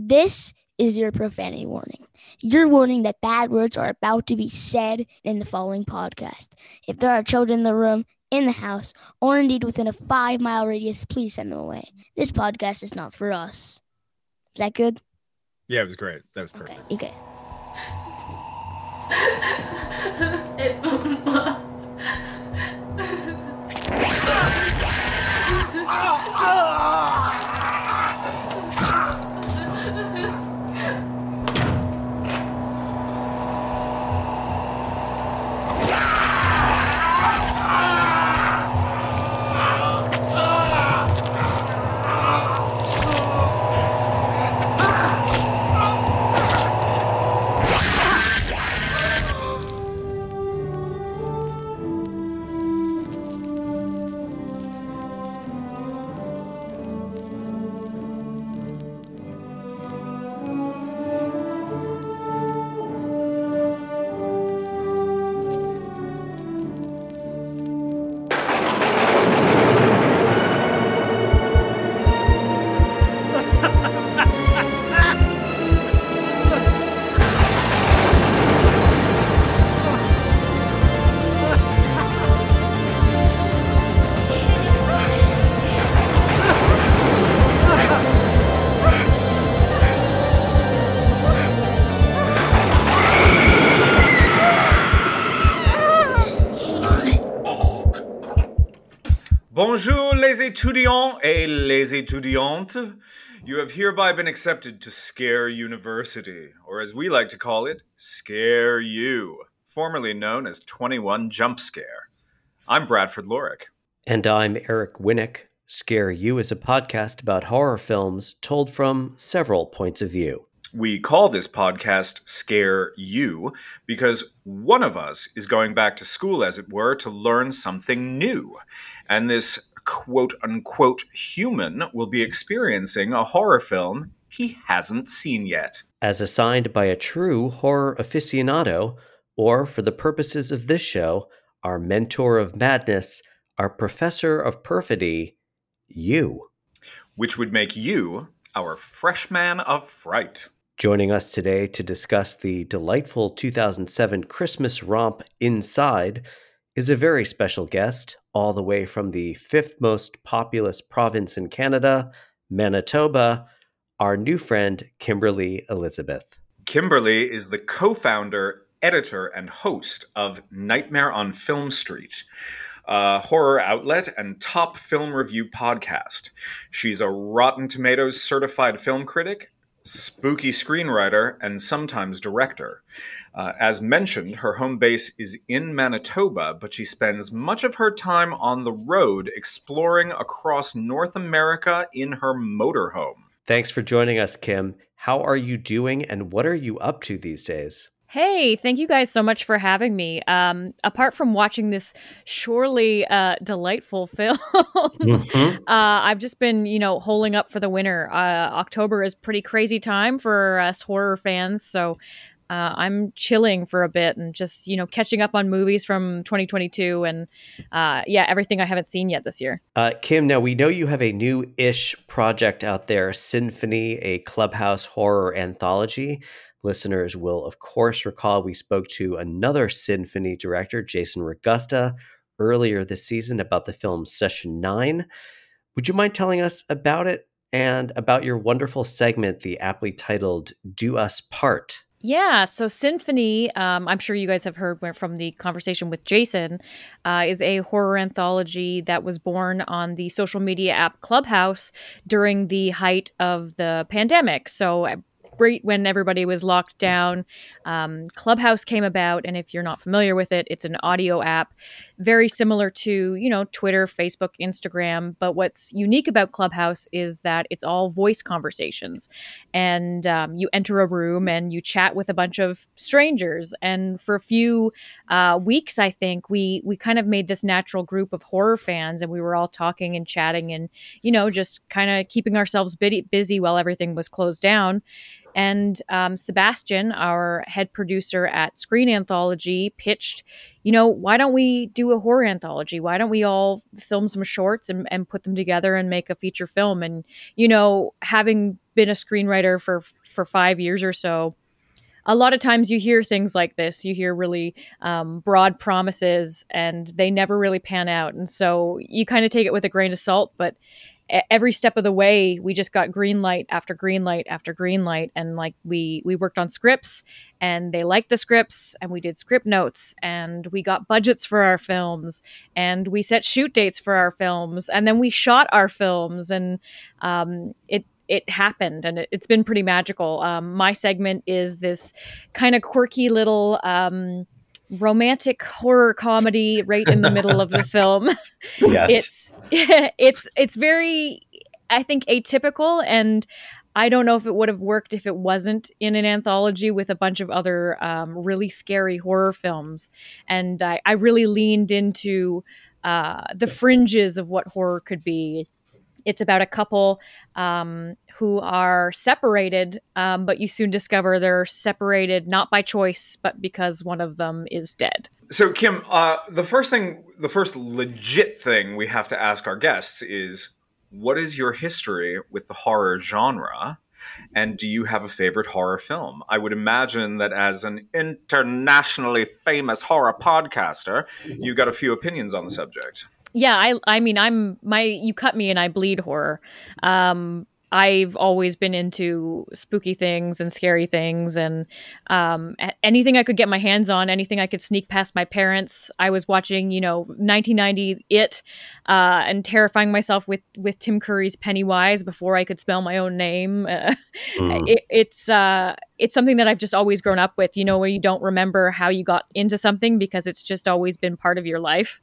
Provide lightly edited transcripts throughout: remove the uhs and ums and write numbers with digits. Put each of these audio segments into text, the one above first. This is your profanity warning. Your warning that bad words are about to be said in the following podcast. If there are children in the room, in the house, or indeed within a 5-mile radius, please send them away. This podcast is not for us. Is that good? Yeah, it was great. That was perfect. Okay. Bonjour les étudiants et les étudiantes. You have hereby been accepted to Scare University, or as we like to call it, Scare You, formerly known as 21 Jump Scare. I'm Bradford Lorick. And I'm Eric Winnick. Scare You is a podcast about horror films told from several points of view. We call this podcast Scare You because one of us is going back to school, as it were, to learn something new. And this quote-unquote human will be experiencing a horror film he hasn't seen yet. As assigned by a true horror aficionado, or for the purposes of this show, our mentor of madness, our professor of perfidy, you. Which would make you our freshman of fright. Joining us today to discuss the delightful 2007 Christmas romp Inside is a very special guest, all the way from the fifth most populous province in Canada, Manitoba, our new friend, Kimberley Elizabeth. Kimberley is the co-founder, editor, and host of Nightmare on Film Street, a horror outlet and top film review podcast. She's a Rotten Tomatoes certified film critic, spooky screenwriter, and sometimes director. As mentioned, her home base is in Manitoba, but she spends much of her time on the road exploring across North America in her motorhome. Thanks for joining us, Kim. How are you doing, and what are you up to these days? Hey, thank you guys so much for having me. Apart from watching this surely delightful film, I've just been, holing up for the winter. October is pretty crazy time for us horror fans, so I'm chilling for a bit and just, catching up on movies from 2022 and, everything I haven't seen yet this year. Kim, now we know you have a new-ish project out there, Symphony, a Clubhouse horror anthology. Listeners will, of course, recall we spoke to another Symphony director, Jason Regusta, earlier this season about the film Session 9. Would you mind telling us about it and about your wonderful segment, the aptly titled Do Us Part? Yeah, so Symphony, I'm sure you guys have heard from the conversation with Jason, is a horror anthology that was born on the social media app Clubhouse during the height of the pandemic. So right when everybody was locked down, Clubhouse came about, and if you're not familiar with it, it's an audio app, very similar to, Twitter, Facebook, Instagram. But what's unique about Clubhouse is that it's all voice conversations, and you enter a room and you chat with a bunch of strangers. And for a few weeks, I think we kind of made this natural group of horror fans, and we were all talking and chatting, and just kind of keeping ourselves busy while everything was closed down. And Sebastian, our head producer at Screen Anthology, pitched, why don't we do a horror anthology? Why don't we all film some shorts and put them together and make a feature film? And, having been a screenwriter for 5 years or so, a lot of times you hear things like this. You hear really broad promises and they never really pan out. And so you kind of take it with a grain of salt, but every step of the way, we just got green light after green light after green light. And like we worked on scripts and they liked the scripts and we did script notes and we got budgets for our films and we set shoot dates for our films and then we shot our films and it happened and it's been pretty magical. My segment is this kind of quirky little romantic horror comedy right in the middle of the film. Yes. It's very, I think, atypical, and I don't know if it would have worked if it wasn't in an anthology with a bunch of other really scary horror films. And I really leaned into the fringes of what horror could be. It's about a couple who are separated, but you soon discover they're separated not by choice, but because one of them is dead. So, Kim, the first legit thing we have to ask our guests is, what is your history with the horror genre? And do you have a favorite horror film? I would imagine that as an internationally famous horror podcaster, you've got a few opinions on the subject. Yeah, I mean, you cut me and I bleed horror. I've always been into spooky things and scary things and anything I could get my hands on, anything I could sneak past my parents. I was watching, 1990 It and terrifying myself with Tim Curry's Pennywise before I could spell my own name. It's something that I've just always grown up with, where you don't remember how you got into something because it's just always been part of your life.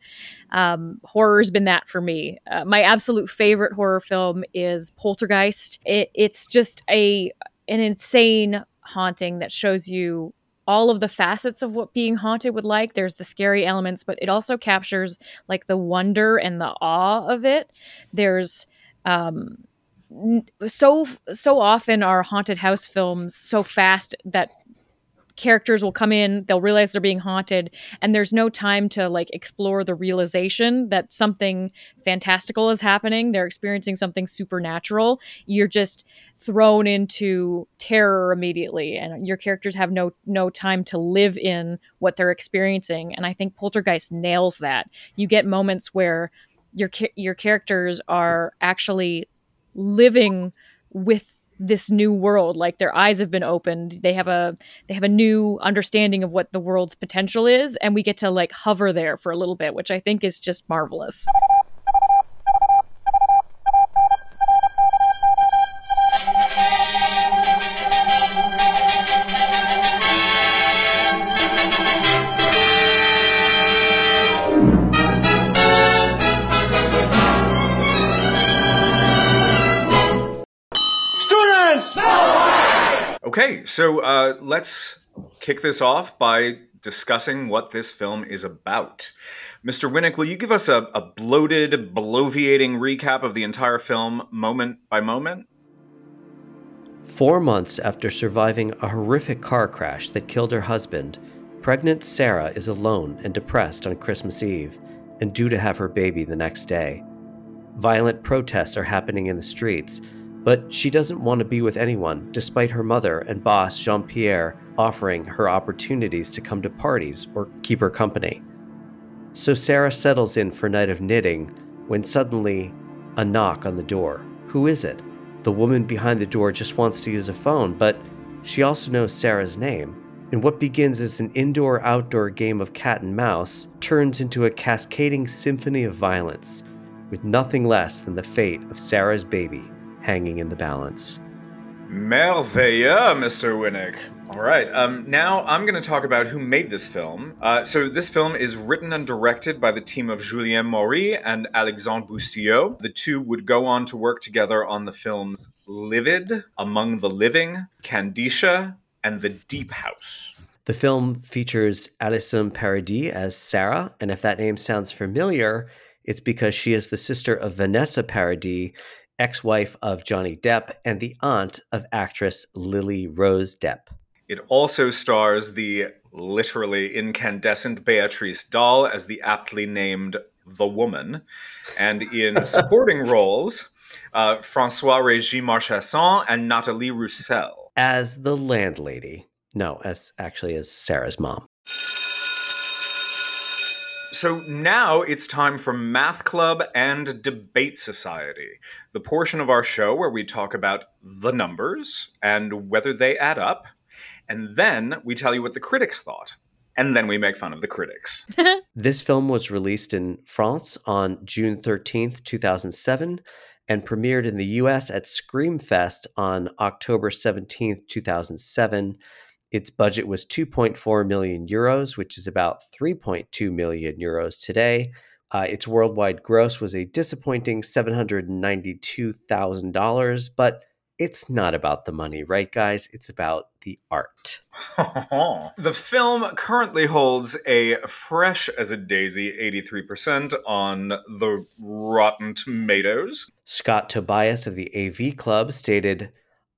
Horror's been that for me. My absolute favorite horror film is Poltergeist. It's just an insane haunting that shows you all of the facets of what being haunted would like. There's the scary elements, but it also captures like the wonder and the awe of it. There's so often our haunted house films so fast that characters will come in, they'll realize they're being haunted, and there's no time to like explore the realization that something fantastical is happening. They're experiencing something supernatural. You're just thrown into terror immediately, and your characters have no time to live in what they're experiencing. And I think Poltergeist nails that. You get moments where your characters are actually living with this new world, like their eyes have been opened. They have a new understanding of what the world's potential is, and we get to like hover there for a little bit, which I think is just marvelous. Okay, so let's kick this off by discussing what this film is about. Mr. Winnick, will you give us a bloated, bloviating recap of the entire film, moment by moment? 4 months after surviving a horrific car crash that killed her husband, pregnant Sarah is alone and depressed on Christmas Eve and due to have her baby the next day. Violent protests are happening in the streets, but she doesn't want to be with anyone, despite her mother and boss Jean-Pierre offering her opportunities to come to parties or keep her company. So Sarah settles in for a night of knitting when suddenly a knock on the door. Who is it? The woman behind the door just wants to use a phone, but she also knows Sarah's name. And what begins as an indoor-outdoor game of cat and mouse turns into a cascading symphony of violence, with nothing less than the fate of Sarah's baby hanging in the balance. Merveilleux, Mr. Winnick. All right, now I'm going to talk about who made this film. So this film is written and directed by the team of Julien Maury and Alexandre Bustillo. The two would go on to work together on the films Livid, Among the Living, Candisha, and The Deep House. The film features Alison Paradis as Sarah, and if that name sounds familiar, it's because she is the sister of Vanessa Paradis, ex-wife of Johnny Depp and the aunt of actress Lily Rose Depp. It also stars the literally incandescent Béatrice Dalle as the aptly named The Woman. And in supporting roles, François-Régis Marchasson and Nathalie Roussel. As the landlady. No, as Sarah's mom. So now it's time for Math Club and Debate Society, the portion of our show where we talk about the numbers and whether they add up. And then we tell you what the critics thought. And then we make fun of the critics. This film was released in France on June 13th, 2007, and premiered in the U.S. at Screamfest on October 17th, 2007. Its budget was 2.4 million euros, which is about 3.2 million euros today. Its worldwide gross was a disappointing $792,000, but it's not about the money, right, guys? It's about the art. The film currently holds a fresh as a daisy 83% on the Rotten Tomatoes. Scott Tobias of the AV Club stated,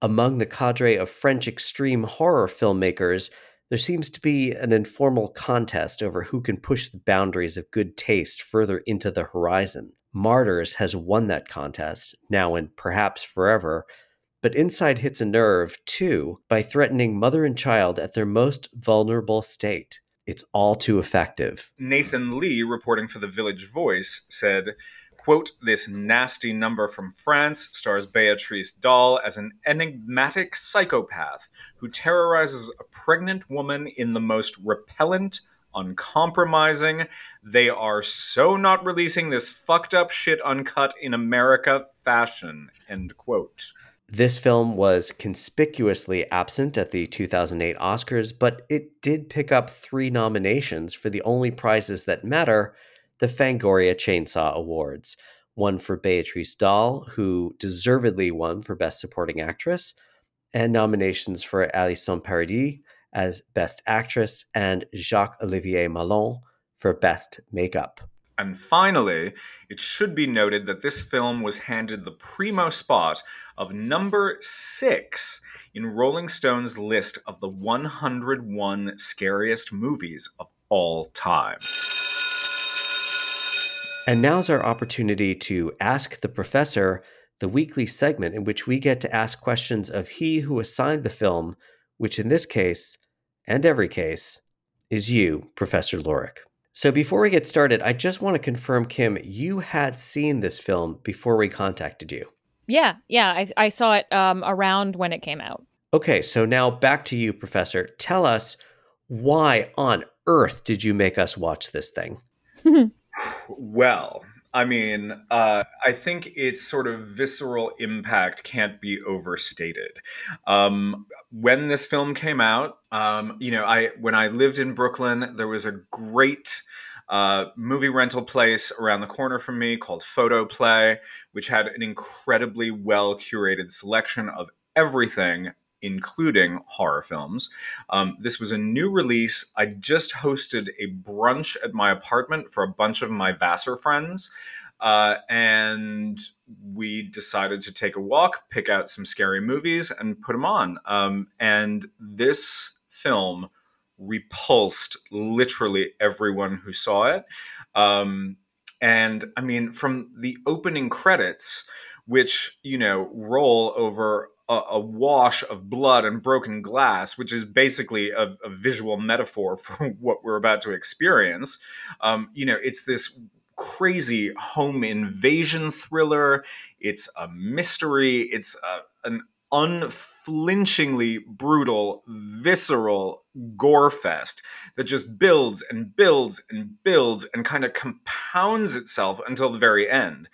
"Among the cadre of French extreme horror filmmakers, there seems to be an informal contest over who can push the boundaries of good taste further into the horizon. Martyrs has won that contest, now and perhaps forever, but Inside hits a nerve, too, by threatening mother and child at their most vulnerable state. It's all too effective." Nathan Lee, reporting for The Village Voice, said, quote, "This nasty number from France stars Béatrice Dalle as an enigmatic psychopath who terrorizes a pregnant woman in the most repellent, uncompromising, they are so not releasing this fucked up shit uncut in America fashion," end quote. This film was conspicuously absent at the 2008 Oscars, but it did pick up 3 nominations for the only prizes that matter, the Fangoria Chainsaw Awards, one for Béatrice Dalle, who deservedly won for Best Supporting Actress, and nominations for Alison Paradis as Best Actress and Jacques-Olivier Malon for Best Makeup. And finally, it should be noted that this film was handed the primo spot of number 6 in Rolling Stone's list of the 101 scariest movies of all time. And now's our opportunity to Ask the Professor, the weekly segment in which we get to ask questions of he who assigned the film, which in this case, and every case, is you, Professor Lorick. So before we get started, I just want to confirm, Kim, you had seen this film before we contacted you. Yeah, I saw it around when it came out. Okay, so now back to you, Professor. Tell us, why on earth did you make us watch this thing? Well, I mean, I think its sort of visceral impact can't be overstated. When this film came out, when I lived in Brooklyn, there was a great movie rental place around the corner from me called Photoplay, which had an incredibly well-curated selection of everything, including horror films. This was a new release. I just hosted a brunch at my apartment for a bunch of my Vassar friends, and we decided to take a walk, pick out some scary movies, and put them on. And this film repulsed literally everyone who saw it. And I mean, from the opening credits, which, roll over a wash of blood and broken glass, which is basically a visual metaphor for what we're about to experience. It's this crazy home invasion thriller. It's a mystery. It's an unflinchingly brutal, visceral gore fest that just builds and builds and builds and kind of compounds itself until the very end.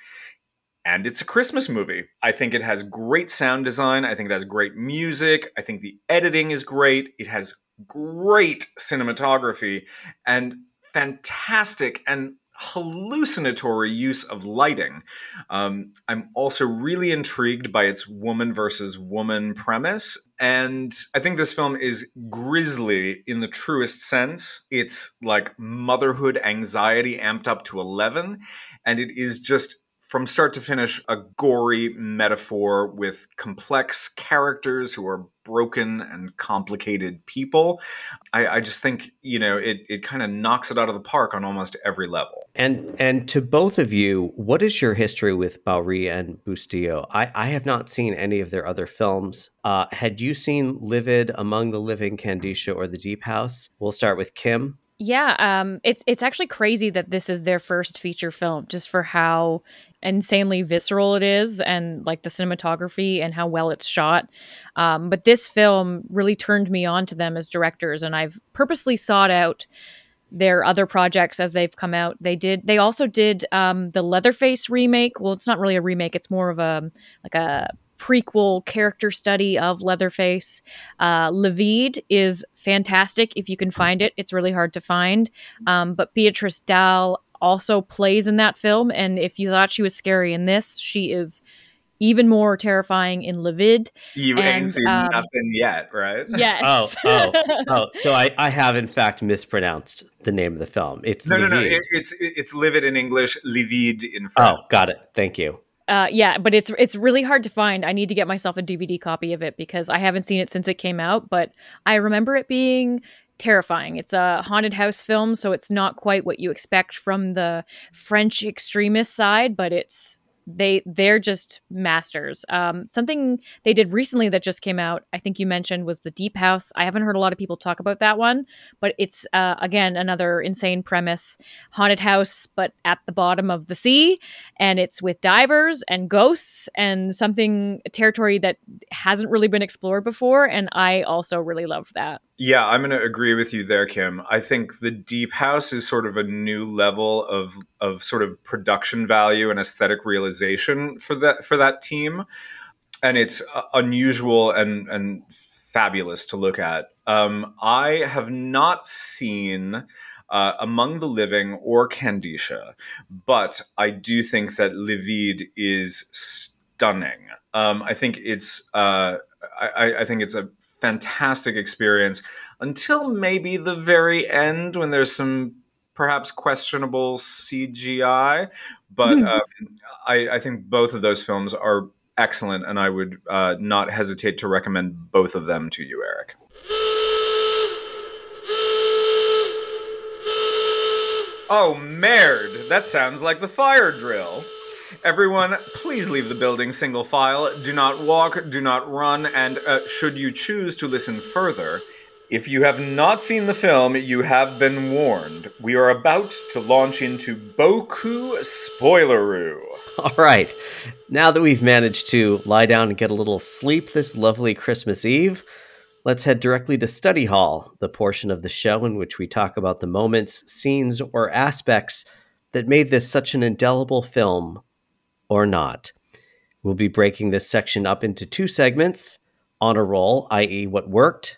And it's a Christmas movie. I think it has great sound design. I think it has great music. I think the editing is great. It has great cinematography and fantastic and hallucinatory use of lighting. I'm also really intrigued by its woman versus woman premise. And I think this film is grisly in the truest sense. It's like motherhood anxiety amped up to 11. And it is just from start to finish, a gory metaphor with complex characters who are broken and complicated people. I just think, you know, it kind of knocks it out of the park on almost every level. And to both of you, what is your history with Maury and Bustillo? I have not seen any of their other films. Had you seen Livid, Among the Living, Candisha, or The Deep House? We'll start with Kim. Yeah, it's actually crazy that this is their first feature film, just for how insanely visceral it is, and like the cinematography and how well it's shot. But this film really turned me on to them as directors, and I've purposely sought out their other projects as they've come out. They also did the Leatherface remake. Well, it's not really a remake; it's more of a prequel character study of Leatherface. Livid is fantastic if you can find it. It's really hard to find. But Béatrice Dalle also plays in that film. And if you thought she was scary in this, she is even more terrifying in Livid. You ain't seen nothing yet, right? Yes. Oh. So I have, in fact, mispronounced the name of the film. It's Livid. No. It's Livid in English, Livid in French. Oh, got it. Thank you. Yeah, but it's really hard to find. I need to get myself a DVD copy of it because I haven't seen it since it came out, but I remember it being terrifying. It's a haunted house film, so it's not quite what you expect from the French extremist side, but they're just masters. Something they did recently that just came out, I think you mentioned, was The Deep House. I haven't heard a lot of people talk about that one, but it's, again, another insane premise. Haunted house, but at the bottom of the sea. And it's with divers and ghosts and territory that hasn't really been explored before. And I also really loved that. Yeah, I'm going to agree with you there, Kim. I think The Deep House is sort of a new level of sort of production value and aesthetic realization for that team. And it's unusual and fabulous to look at. I have not seen Among the Living or Candisha, but I do think that Livid is stunning. I think it's a fantastic experience until maybe the very end when there's some perhaps questionable CGI. But I think both of those films are excellent, and I would not hesitate to recommend both of them to you, Eric. Oh, merd! That sounds like the fire drill. Everyone, please leave the building single file. Do not walk, do not run, and should you choose to listen further, if you have not seen the film, you have been warned. We are about to launch into Boku Spoileroo. All right. Now that we've managed to lie down and get a little sleep this lovely Christmas Eve, let's head directly to Study Hall, the portion of the show in which we talk about the moments, scenes, or aspects that made this such an indelible film. Or not. We'll be breaking this section up into two segments: honor roll, i.e. what worked,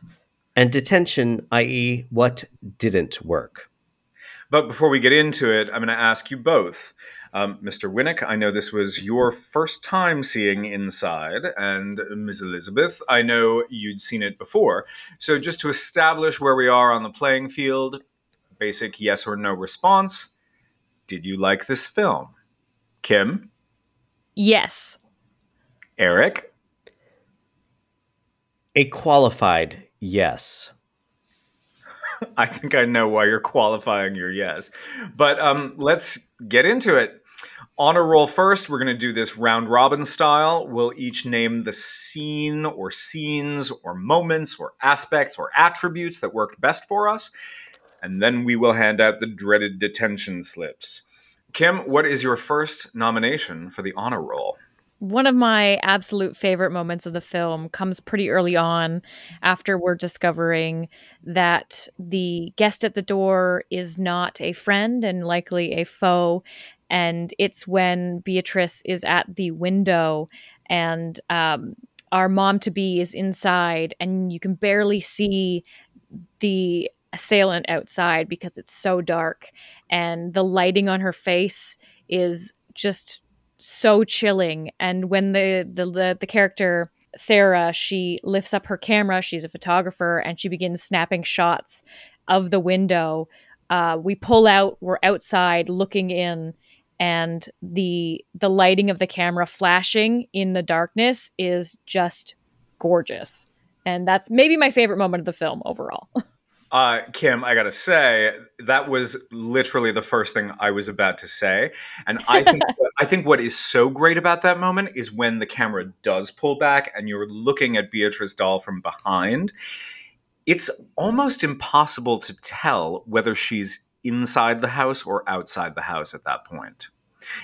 and detention, i.e. what didn't work. But before we get into it, I'm going to ask you both. Mr. Winnick, I know this was your first time seeing Inside, and Ms. Elizabeth, I know you'd seen it before. So just to establish where we are on the playing field, basic yes or no response. Did you like this film? Kim? Yes. Eric? A qualified yes. I think I know why you're qualifying your yes. But let's get into it. On a roll first, we're going to do this round robin style. We'll each name the scene or scenes or moments or aspects or attributes that worked best for us. And then we will hand out the dreaded detention slips. Kim, what is your first nomination for the honor roll? One of my absolute favorite moments of the film comes pretty early on after we're discovering that the guest at the door is not a friend and likely a foe. And it's when Béatrice is at the window and our mom-to-be is inside, and you can barely see the assailant outside because it's so dark, and the lighting on her face is just so chilling. And when the character Sarah, she lifts up her camera, she's a photographer, and she begins snapping shots of the window, we pull out, we're outside looking in, and the lighting of the camera flashing in the darkness is just gorgeous. And that's maybe my favorite moment of the film overall. Kim, I gotta say, that was literally the first thing I was about to say. And I think what is so great about that moment is when the camera does pull back and you're looking at Béatrice Dalle from behind, it's almost impossible to tell whether she's inside the house or outside the house at that point.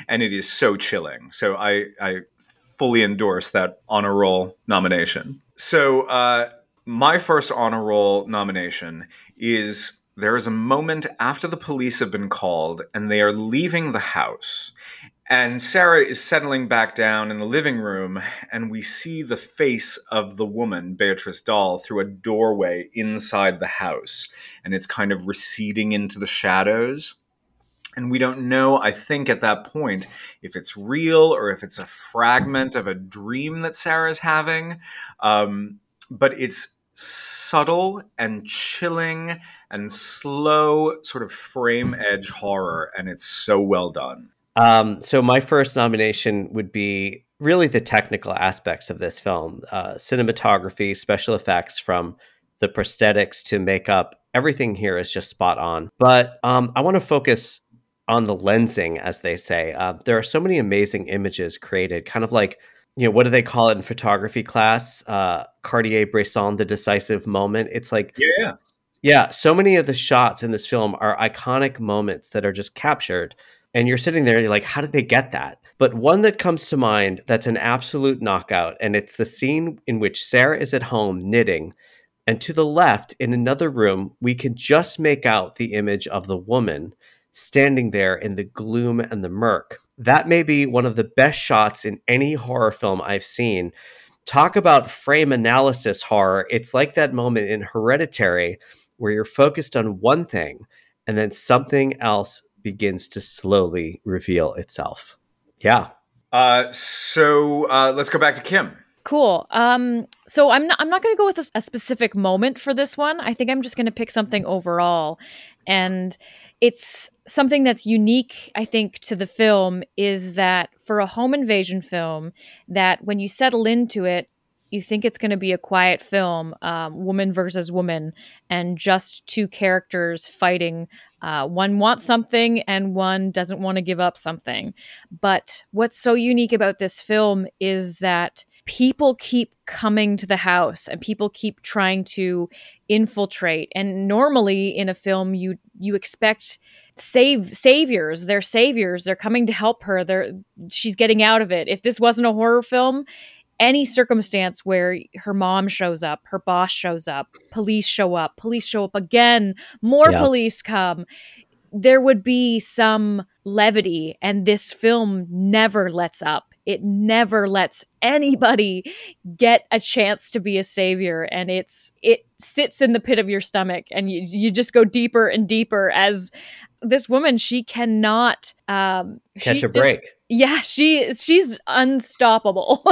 And it is so chilling. So I fully endorse that honor roll nomination. So my first honor roll nomination is there is a moment after the police have been called and they are leaving the house. And Sarah is settling back down in the living room, and we see the face of the woman, Béatrice Dalle, through a doorway inside the house. And it's kind of receding into the shadows. And we don't know, I think, at that point, if it's real or if it's a fragment of a dream that Sarah's having. But it's subtle and chilling and slow, sort of frame edge horror, and it's so well done. So my first nomination would be really the technical aspects of this film, cinematography, special effects, from the prosthetics to makeup. Everything here is just spot on. But I want to focus on the lensing, as they say. There are so many amazing images created, kind of like, you know, what do they call it in photography class? Cartier-Bresson, the decisive moment. It's like, yeah, so many of the shots in this film are iconic moments that are just captured. And you're sitting there, you're like, how did they get that? But one that comes to mind that's an absolute knockout, and it's the scene in which Sarah is at home knitting. And to the left, in another room, we can just make out the image of the woman standing there in the gloom and the murk. That may be one of the best shots in any horror film I've seen. Talk about frame analysis horror. It's like that moment in Hereditary where you're focused on one thing and then something else begins to slowly reveal itself. Yeah. So let's go back to Kim. Cool. So I'm not going to go with a specific moment for this one. I think I'm just going to pick something overall. And it's something that's unique, I think, to the film is that for a home invasion film, that when you settle into it, you think it's going to be a quiet film, woman versus woman, and just two characters fighting. One wants something and one doesn't want to give up something. But what's so unique about this film is that people keep coming to the house and people keep trying to infiltrate. And normally in a film, you expect saviors. They're saviors. They're coming to help her. She's getting out of it. If this wasn't a horror film, any circumstance where her mom shows up, her boss shows up, police show up again, more police come, there would be some levity. And this film never lets up. It never lets anybody get a chance to be a savior. And it sits in the pit of your stomach, and you just go deeper and deeper as this woman, she cannot catch a break. She's unstoppable.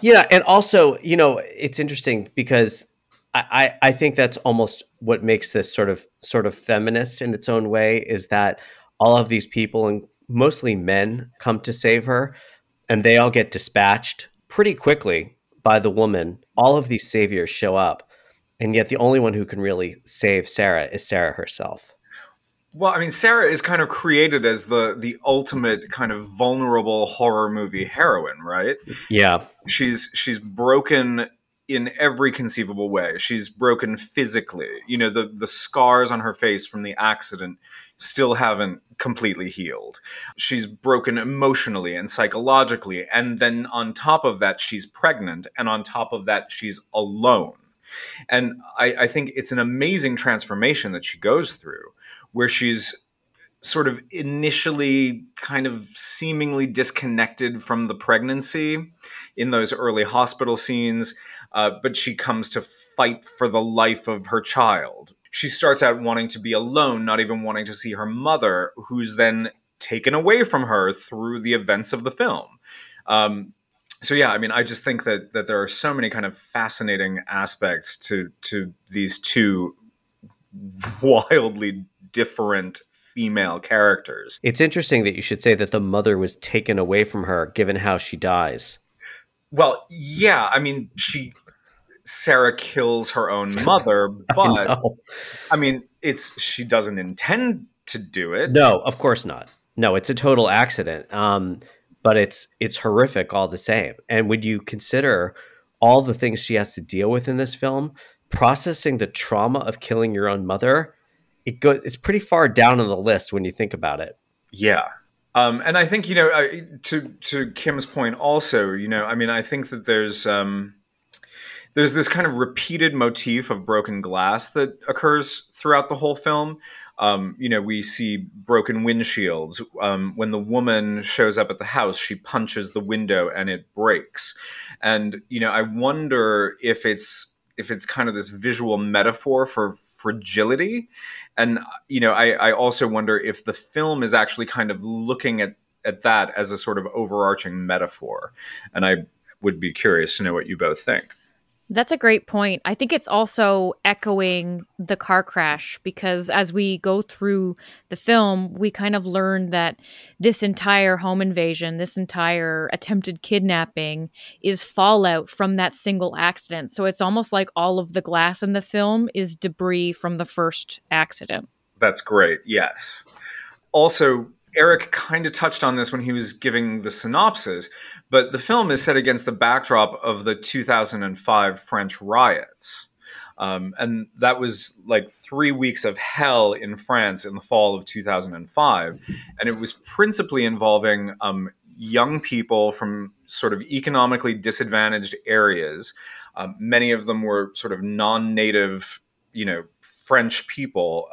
Yeah, and also, you know, it's interesting because I think that's almost what makes this sort of feminist in its own way, is that all of these people, and mostly men, come to save her, and they all get dispatched pretty quickly by the woman. All of these saviors show up, and yet the only one who can really save Sarah is Sarah herself. Well, I mean, Sarah is kind of created as the ultimate kind of vulnerable horror movie heroine, right? Yeah. She's broken in every conceivable way. She's broken physically. You know, the scars on her face from the accident still haven't completely healed. She's broken emotionally and psychologically. And then on top of that, she's pregnant. And on top of that, she's alone. And I think it's an amazing transformation that she goes through, where she's sort of initially kind of seemingly disconnected from the pregnancy in those early hospital scenes, but she comes to fight for the life of her child. She starts out wanting to be alone, not even wanting to see her mother, who's then taken away from her through the events of the film. So yeah, I mean, I just think that there are so many kind of fascinating aspects to these two wildly different female characters. It's interesting that you should say that the mother was taken away from her, given how she dies. Well, yeah, I mean, Sarah kills her own mother, but she doesn't intend to do it. No, of course not. No, it's a total accident. But it's horrific all the same. And when you consider all the things she has to deal with in this film, processing the trauma of killing your own mother, it's pretty far down on the list when you think about it. Yeah. And I think, to Kim's point also, I think that there's this kind of repeated motif of broken glass that occurs throughout the whole film. We see broken windshields. When the woman shows up at the house, she punches the window and it breaks. And, I wonder if it's kind of this visual metaphor for fragility. And, I also wonder if the film is actually kind of looking at that as a sort of overarching metaphor. And I would be curious to know what you both think. That's a great point. I think it's also echoing the car crash, because as we go through the film, we kind of learn that this entire home invasion, this entire attempted kidnapping is fallout from that single accident. So it's almost like all of the glass in the film is debris from the first accident. That's great. Yes. Also, Eric kind of touched on this when he was giving the synopsis, but the film is set against the backdrop of the 2005 French riots. And that was like 3 weeks of hell in France in the fall of 2005. And it was principally involving young people from sort of economically disadvantaged areas. Many of them were sort of non-native, French people,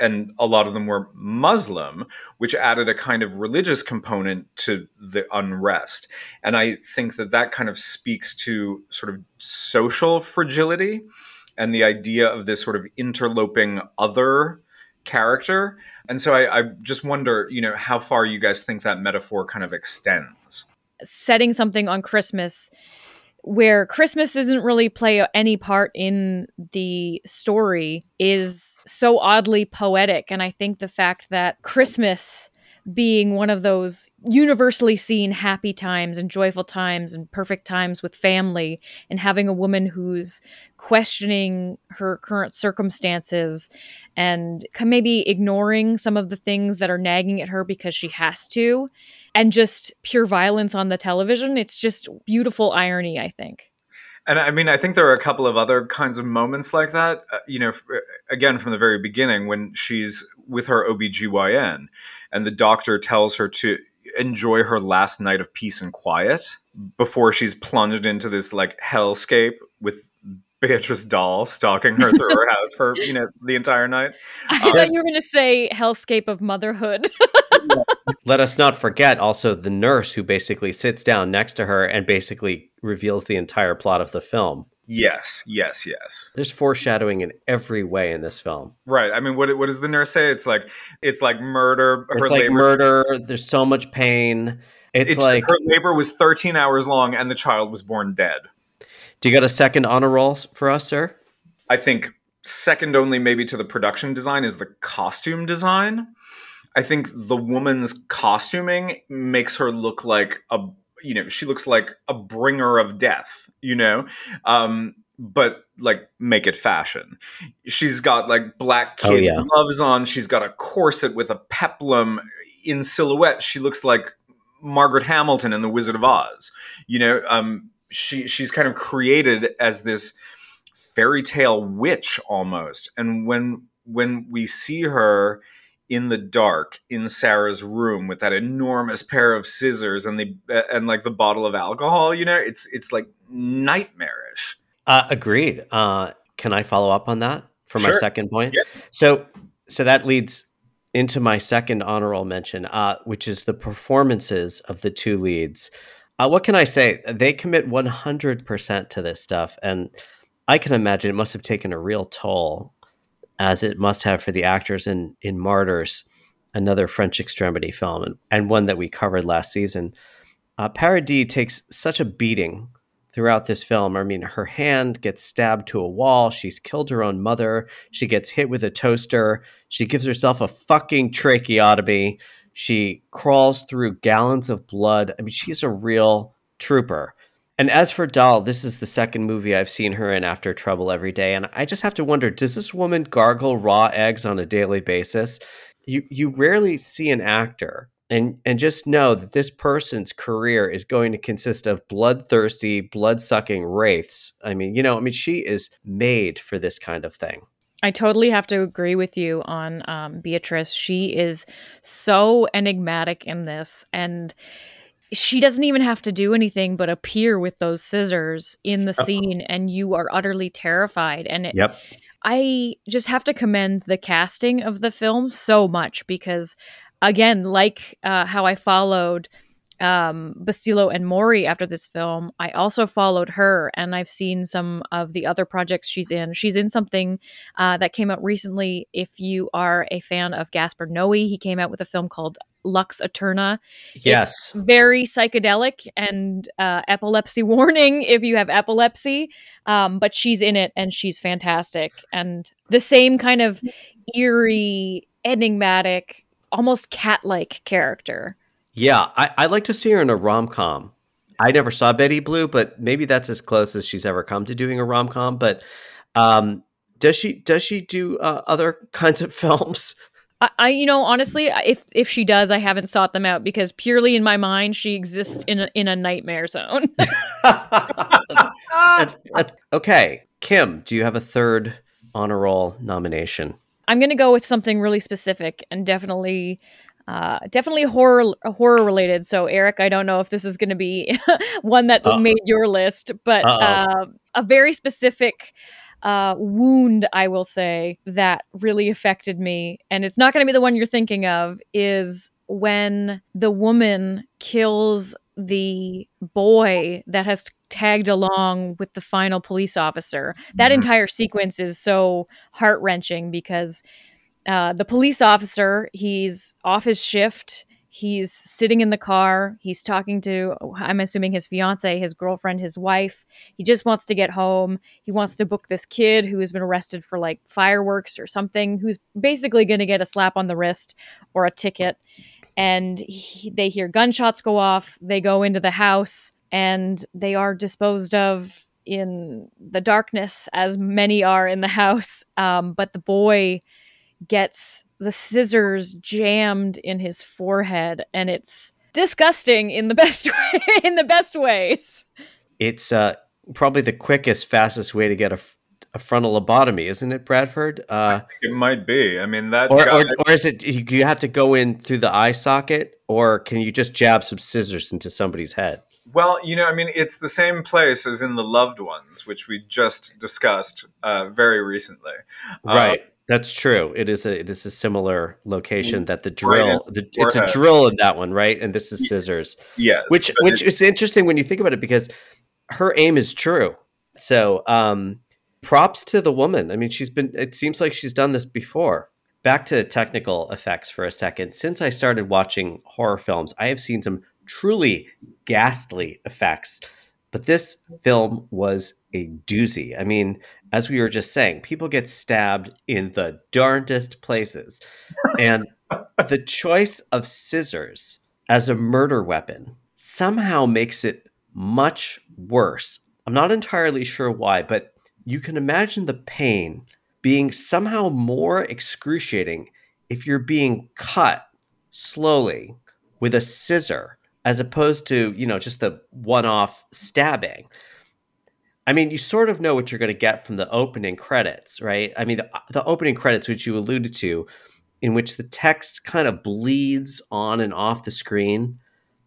and a lot of them were Muslim, which added a kind of religious component to the unrest. And I think that kind of speaks to sort of social fragility and the idea of this sort of interloping other character. And so I just wonder, how far you guys think that metaphor kind of extends. Setting something on Christmas, where Christmas doesn't really play any part in the story, is so oddly poetic. And I think the fact that Christmas being one of those universally seen happy times and joyful times and perfect times with family, and having a woman who's questioning her current circumstances and maybe ignoring some of the things that are nagging at her because she has to, and just pure violence on the television. It's just beautiful irony, I think. And I think there are a couple of other kinds of moments like that, again, from the very beginning when she's with her OBGYN and the doctor tells her to enjoy her last night of peace and quiet before she's plunged into this like hellscape with Béatrice Dalle stalking her through her house for, the entire night. I thought you were going to say hellscape of motherhood. Let us not forget also the nurse who basically sits down next to her and basically reveals the entire plot of the film. Yes, yes, yes. There's foreshadowing in every way in this film. Right. I mean, what does the nurse say? It's like murder. There's so much pain. It's like her labor was 13 hours long and the child was born dead. Do you got a second honor roll for us, sir? I think second only maybe to the production design is the costume design. I think the woman's costuming makes her look like she looks like a bringer of death, but like make it fashion. She's got like black kid gloves on. She's got a corset with a peplum in silhouette. She looks like Margaret Hamilton in The Wizard of Oz. She's kind of created as this fairy tale witch almost. And when we see her in the dark in Sarah's room with that enormous pair of scissors and the bottle of alcohol, it's like nightmarish. Agreed. Can I follow up on that for my second point? Yeah. So that leads into my second honor roll mention, which is the performances of the two leads. What can I say? They commit 100% to this stuff, and I can imagine it must have taken a real toll, as it must have for the actors in Martyrs, another French extremity film, and one that we covered last season. Paradis takes such a beating throughout this film. I mean, her hand gets stabbed to a wall. She's killed her own mother. She gets hit with a toaster. She gives herself a fucking tracheotomy. She crawls through gallons of blood. I mean, she's a real trooper. And as for Dalle, this is the second movie I've seen her in after Trouble Every Day. And I just have to wonder, does this woman gargle raw eggs on a daily basis? You rarely see an actor and just know that this person's career is going to consist of bloodthirsty, blood-sucking wraiths. I mean, she is made for this kind of thing. I totally have to agree with you on Béatrice. She is so enigmatic in this, and she doesn't even have to do anything but appear with those scissors in the scene, and you are utterly terrified. And yep. I just have to commend the casting of the film so much because, again, like how I followed Bustillo and Maury after this film, I also followed her, and I've seen some of the other projects she's in. She's in something that came out recently. If you are a fan of Gaspar Noé, he came out with a film called Lux Aeterna. Yes. It's very psychedelic and epilepsy warning if you have epilepsy, but she's in it and she's fantastic. And the same kind of eerie, enigmatic, almost cat-like character. Yeah, I'd like to see her in a rom-com. I never saw Betty Blue, but maybe that's as close as she's ever come to doing a rom-com. But does she do other kinds of films? I you know, honestly, if she does, I haven't sought them out because purely in my mind, she exists in a nightmare zone. Okay, Kim, do you have a third honor roll nomination? I'm going to go with something really specific and definitely horror related. So Eric, I don't know if this is going to be one that made your list, but a very specific wound, I will say, that really affected me. And it's not going to be the one you're thinking of, is when the woman kills the boy that has tagged along with the final police officer. That entire sequence is so heart-wrenching because the police officer, he's off his shift. He's sitting in the car. He's talking to, I'm assuming, his fiance, his girlfriend, his wife. He just wants to get home. He wants to book this kid who has been arrested for like fireworks or something, who's basically going to get a slap on the wrist or a ticket. And they hear gunshots go off. They go into the house and they are disposed of in the darkness, as many are in the house. But the boy gets the scissors jammed in his forehead, and it's disgusting in the best way, in the best ways. It's probably the quickest, fastest way to get a frontal lobotomy, isn't it, Bradford? I think it might be. I mean, that or is it? Do you have to go in through the eye socket, or can you just jab some scissors into somebody's head? Well, you know, I mean, it's the same place as in The Loved Ones, which we just discussed very recently, right? That's true. It is a similar location that the drill, right, it's a drill in that one, right? And this is scissors. Yes. Which is interesting when you think about it, because her aim is true. So props to the woman. I mean, it seems like she's done this before. Back to technical effects for a second. Since I started watching horror films, I have seen some truly ghastly effects, but this film was a doozy. I mean, as we were just saying, people get stabbed in the darndest places. And the choice of scissors as a murder weapon somehow makes it much worse. I'm not entirely sure why, but you can imagine the pain being somehow more excruciating if you're being cut slowly with a scissor as opposed to, you know, just the one-off stabbing. I mean, you sort of know what you're going to get from the opening credits, right? I mean, the opening credits, which you alluded to, in which the text kind of bleeds on and off the screen.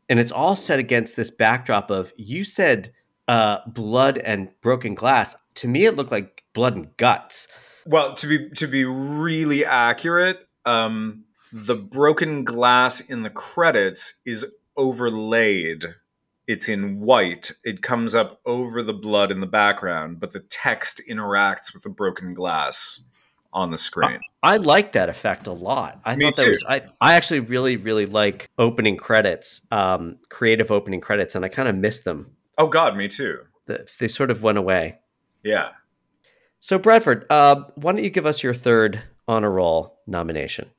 And it's all set against this backdrop of, you said blood and broken glass. To me, it looked like blood and guts. Well, to be really accurate, the broken glass in the credits is overlaid. It's in white. It comes up over the blood in the background, but the text interacts with the broken glass on the screen. I like that effect a lot. I actually really, really like opening credits, creative opening credits, and I kind of miss them. Oh, God, me too. They sort of went away. Yeah. So Bradford, why don't you give us your third honor roll nomination?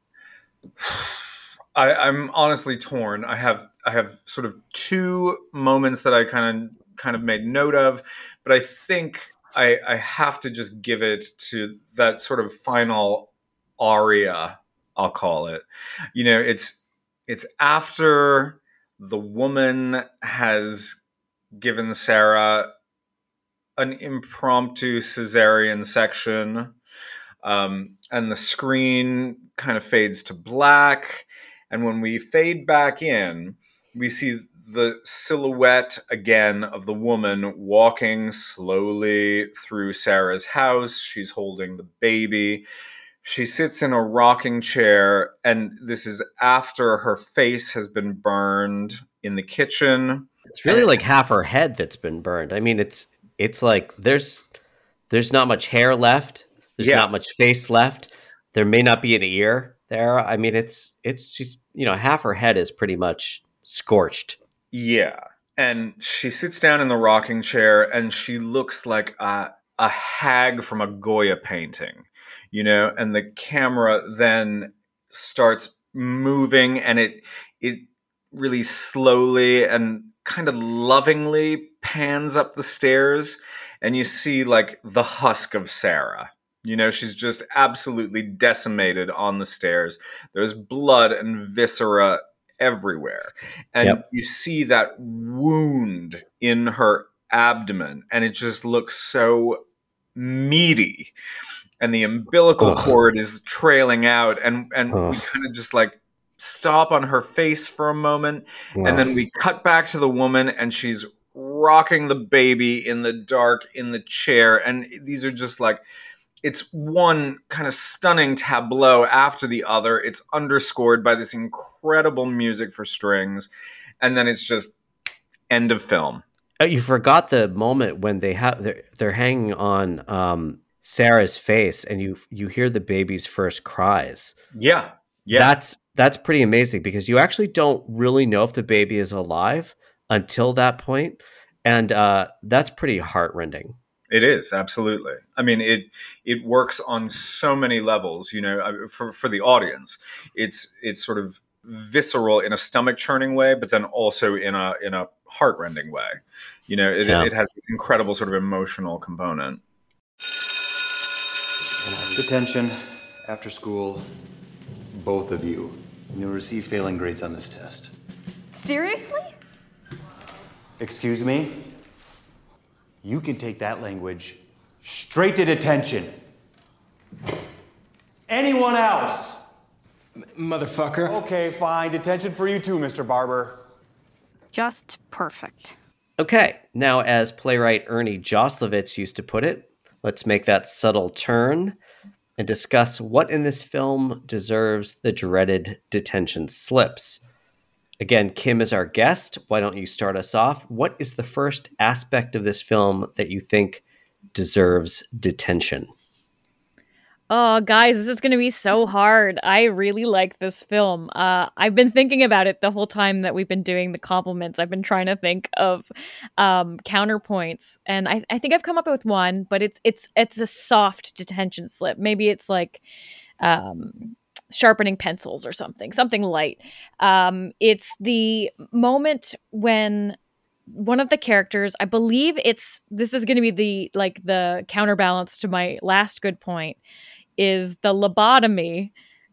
I'm honestly torn. I have sort of two moments that I kind of made note of, but I think I have to just give it to that sort of final aria, I'll call it. You know, it's after the woman has given Sarah an impromptu cesarean section, and the screen kind of fades to black. And when we fade back in, we see the silhouette again of the woman walking slowly through Sarah's house. She's holding the baby. She sits in a rocking chair, and this is after her face has been burned in the kitchen. It's really like half her head that's been burned. I mean, it's like there's not much hair left. There's not much face left. There may not be an ear there. I mean, she's, you know, half her head is pretty much scorched. Yeah. And she sits down in the rocking chair and she looks like a hag from a Goya painting, you know, and the camera then starts moving, and it really slowly and kind of lovingly pans up the stairs, and you see like the husk of Sarah. You know, she's just absolutely decimated on the stairs. There's blood and viscera everywhere. And you see that wound in her abdomen, and it just looks so meaty. And the umbilical cord is trailing out, and we kind of just like stop on her face for a moment. And then we cut back to the woman, and she's rocking the baby in the dark in the chair. And these are just like... It's one kind of stunning tableau after the other. It's underscored by this incredible music for strings. And then it's just end of film. You forgot the moment when they're hanging on Sarah's face, and you hear the baby's first cries. Yeah. Yeah. That's pretty amazing, because you actually don't really know if the baby is alive until that point. And that's pretty heartrending. It is, absolutely. I mean, it works on so many levels, you know, for the audience. It's sort of visceral in a stomach-churning way, but then also in a heart-rending way. You know, it has this incredible sort of emotional component. Attention, after school, both of you. You'll receive failing grades on this test. Seriously? Excuse me? You can take that language straight to detention. Anyone else? Motherfucker. Okay, fine. Detention for you too, Mr. Barber. Just perfect. Okay. Now, as playwright Ernie Joslowitz used to put it, let's make that subtle turn and discuss what in this film deserves the dreaded detention slips. Again, Kim is our guest. Why don't you start us off? What is the first aspect of this film that you think deserves detention? Oh, guys, this is going to be so hard. I really like this film. I've been thinking about it the whole time that we've been doing the compliments. I've been trying to think of counterpoints, and I think I've come up with one, but it's a soft detention slip. Maybe it's like... sharpening pencils or something light. It's the moment when one of the characters, I believe this is going to be the counterbalance to my last good point, is the lobotomy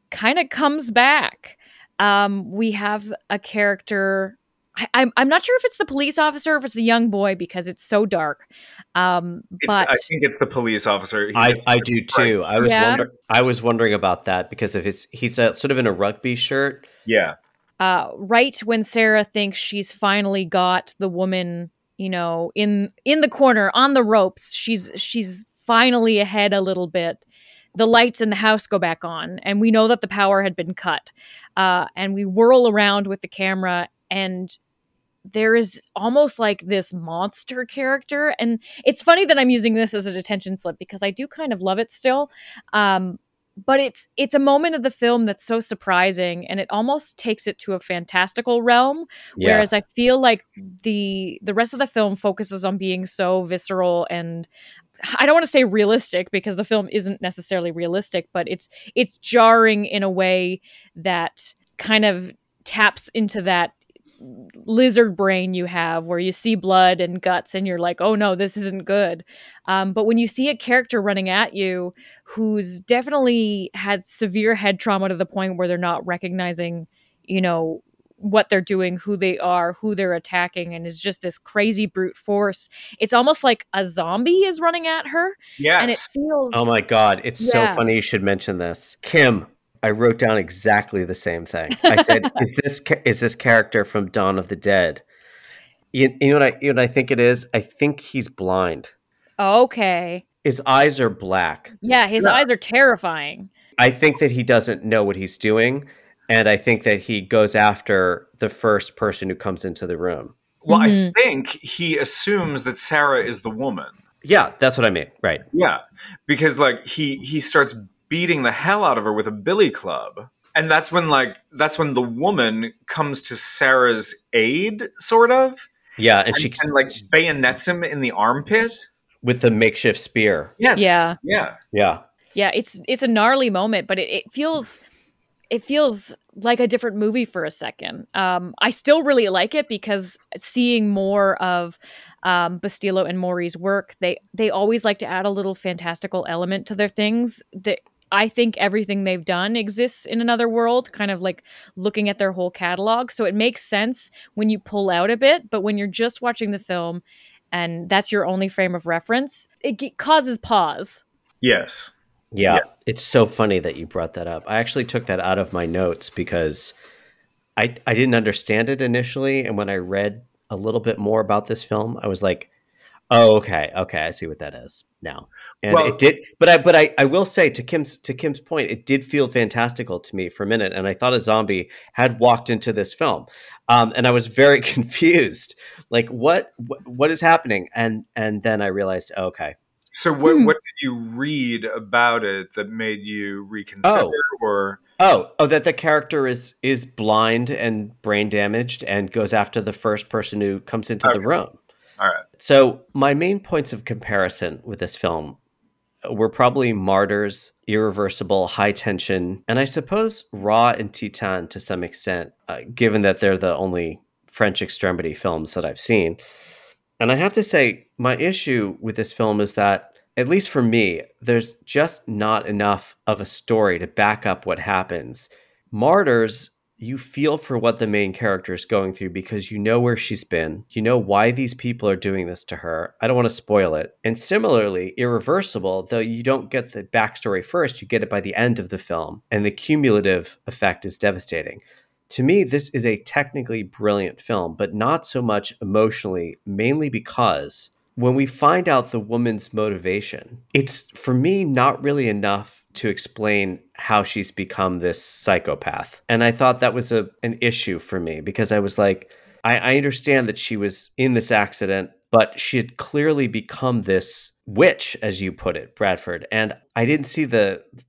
kind of comes back. We have a character, I'm not sure if it's the police officer or if it's the young boy, because it's so dark. But I think it's the police officer. I do too. I was wondering about that, because if he's sort of in a rugby shirt. Yeah. Right when Sarah thinks she's finally got the woman, you know, in the corner on the ropes, she's finally ahead a little bit. The lights in the house go back on, and we know that the power had been cut. And we whirl around with the camera, and there is almost like this monster character. And it's funny that I'm using this as a detention slip, because I do kind of love it still. But it's a moment of the film that's so surprising, and it almost takes it to a fantastical realm. Yeah. Whereas I feel like the rest of the film focuses on being so visceral, and I don't want to say realistic because the film isn't necessarily realistic, but it's jarring in a way that kind of taps into that lizard brain you have where you see blood and guts and you're like, oh no, this isn't good. But when you see a character running at you who's definitely had severe head trauma to the point where they're not recognizing, you know, what they're doing, who they are, who they're attacking, and is just this crazy brute force, it's almost like a zombie is running at her. Yes. And it feels, oh my God, it's so funny you should mention this. Kim, I wrote down exactly the same thing. I said, "Is this character from Dawn of the Dead?" You know what I think it is. I think he's blind. Okay. His eyes are black. Yeah, his eyes are terrifying. I think that he doesn't know what he's doing, and I think that he goes after the first person who comes into the room. Well, I think he assumes that Sarah is the woman. Yeah, that's what I mean. Right. Yeah, because like he starts beating the hell out of her with a billy club. And that's when the woman comes to Sarah's aid, sort of. Yeah. And she can like bayonets him in the armpit with the makeshift spear. Yes. Yeah. Yeah. Yeah. Yeah. It's a gnarly moment, but it feels like a different movie for a second. I still really like it because seeing more of Bustillo and Maury's work, they always like to add a little fantastical element to their things. I think everything they've done exists in another world, kind of like looking at their whole catalog. So it makes sense when you pull out a bit, but when you're just watching the film and that's your only frame of reference, it causes pause. Yes. Yeah. It's so funny that you brought that up. I actually took that out of my notes because I didn't understand it initially. And when I read a little bit more about this film, I was like, oh, okay. I see what that is now. And well, it did, but I will say to Kim's point, it did feel fantastical to me for a minute. And I thought a zombie had walked into this film. And I was very confused. Like what is happening? And then I realized, oh, okay. So what did you read about it that made you reconsider? That the character is blind and brain damaged and goes after the first person who comes into the room. All right. So my main points of comparison with this film were probably Martyrs, Irreversible, High Tension, and I suppose Raw and Titan to some extent, given that they're the only French extremity films that I've seen. And I have to say, my issue with this film is that, at least for me, there's just not enough of a story to back up what happens. Martyrs, you feel for what the main character is going through because you know where she's been. You know why these people are doing this to her. I don't want to spoil it. And similarly, Irreversible, though you don't get the backstory first, you get it by the end of the film. And the cumulative effect is devastating. To me, this is a technically brilliant film, but not so much emotionally, mainly because when we find out the woman's motivation, it's, for me, not really enough to explain how she's become this psychopath. And I thought that was an issue for me because I was like, I understand that she was in this accident, but she had clearly become this witch, as you put it, Bradford. And I didn't see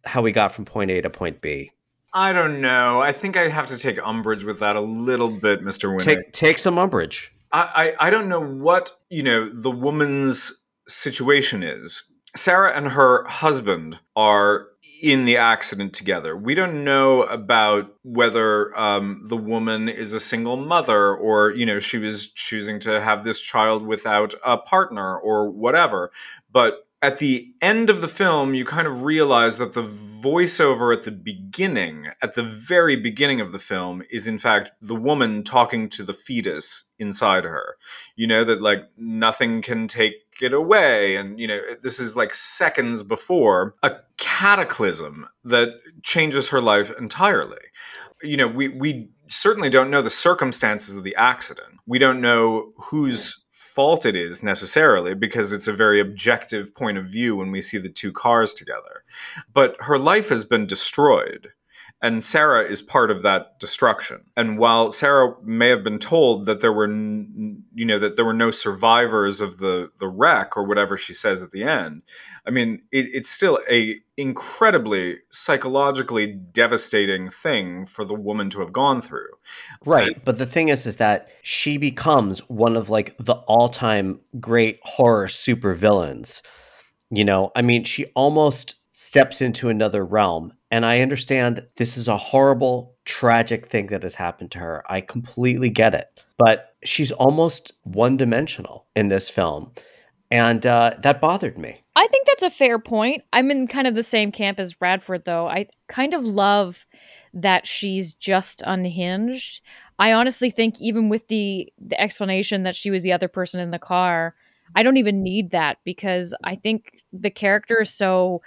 how we got from point A to point B. I don't know. I think I have to take umbrage with that a little bit, Mr. Winnick. Take some umbrage. I don't know what, you know, the woman's situation is. Sarah and her husband are in the accident together. We don't know about whether the woman is a single mother or, you know, she was choosing to have this child without a partner or whatever. But at the end of the film, you kind of realize that the voiceover at the very beginning of the film is, in fact, the woman talking to the fetus inside her. You know, that, like, nothing can take it away. And, you know, this is, like, seconds before a cataclysm that changes her life entirely. You know, we certainly don't know the circumstances of the accident. We don't know who's fault it is necessarily because it's a very objective point of view when we see the two cars together. But her life has been destroyed. And Sarah is part of that destruction. And while Sarah may have been told that there were, you know, that there were no survivors of the wreck or whatever she says at the end, I mean, it's still a incredibly psychologically devastating thing for the woman to have gone through. Right. But the thing is that she becomes one of like the all-time great horror supervillains. You know, I mean, she almost steps into another realm. And I understand this is a horrible, tragic thing that has happened to her. I completely get it. But she's almost one-dimensional in this film. And that bothered me. I think that's a fair point. I'm in kind of the same camp as Bradford, though. I kind of love that she's just unhinged. I honestly think even with the explanation that she was the other person in the car, I don't even need that because I think the character is so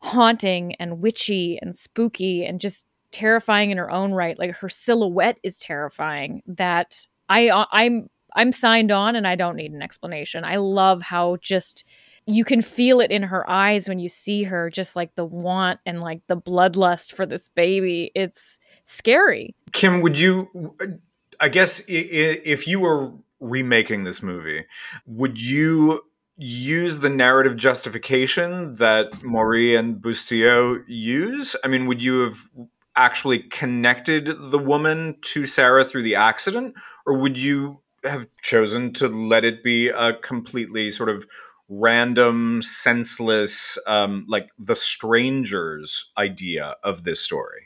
haunting and witchy and spooky and just terrifying in her own right. Like her silhouette is terrifying that I'm signed on and I don't need an explanation. I love how just you can feel it in her eyes when you see her, just like the want and like the bloodlust for this baby. It's scary. Kim, would you, I guess if you were remaking this movie, would you use the narrative justification that Maury and Bustillo use? I mean, would you have actually connected the woman to Sarah through the accident? Or would you have chosen to let it be a completely sort of random, senseless, like the stranger's idea of this story?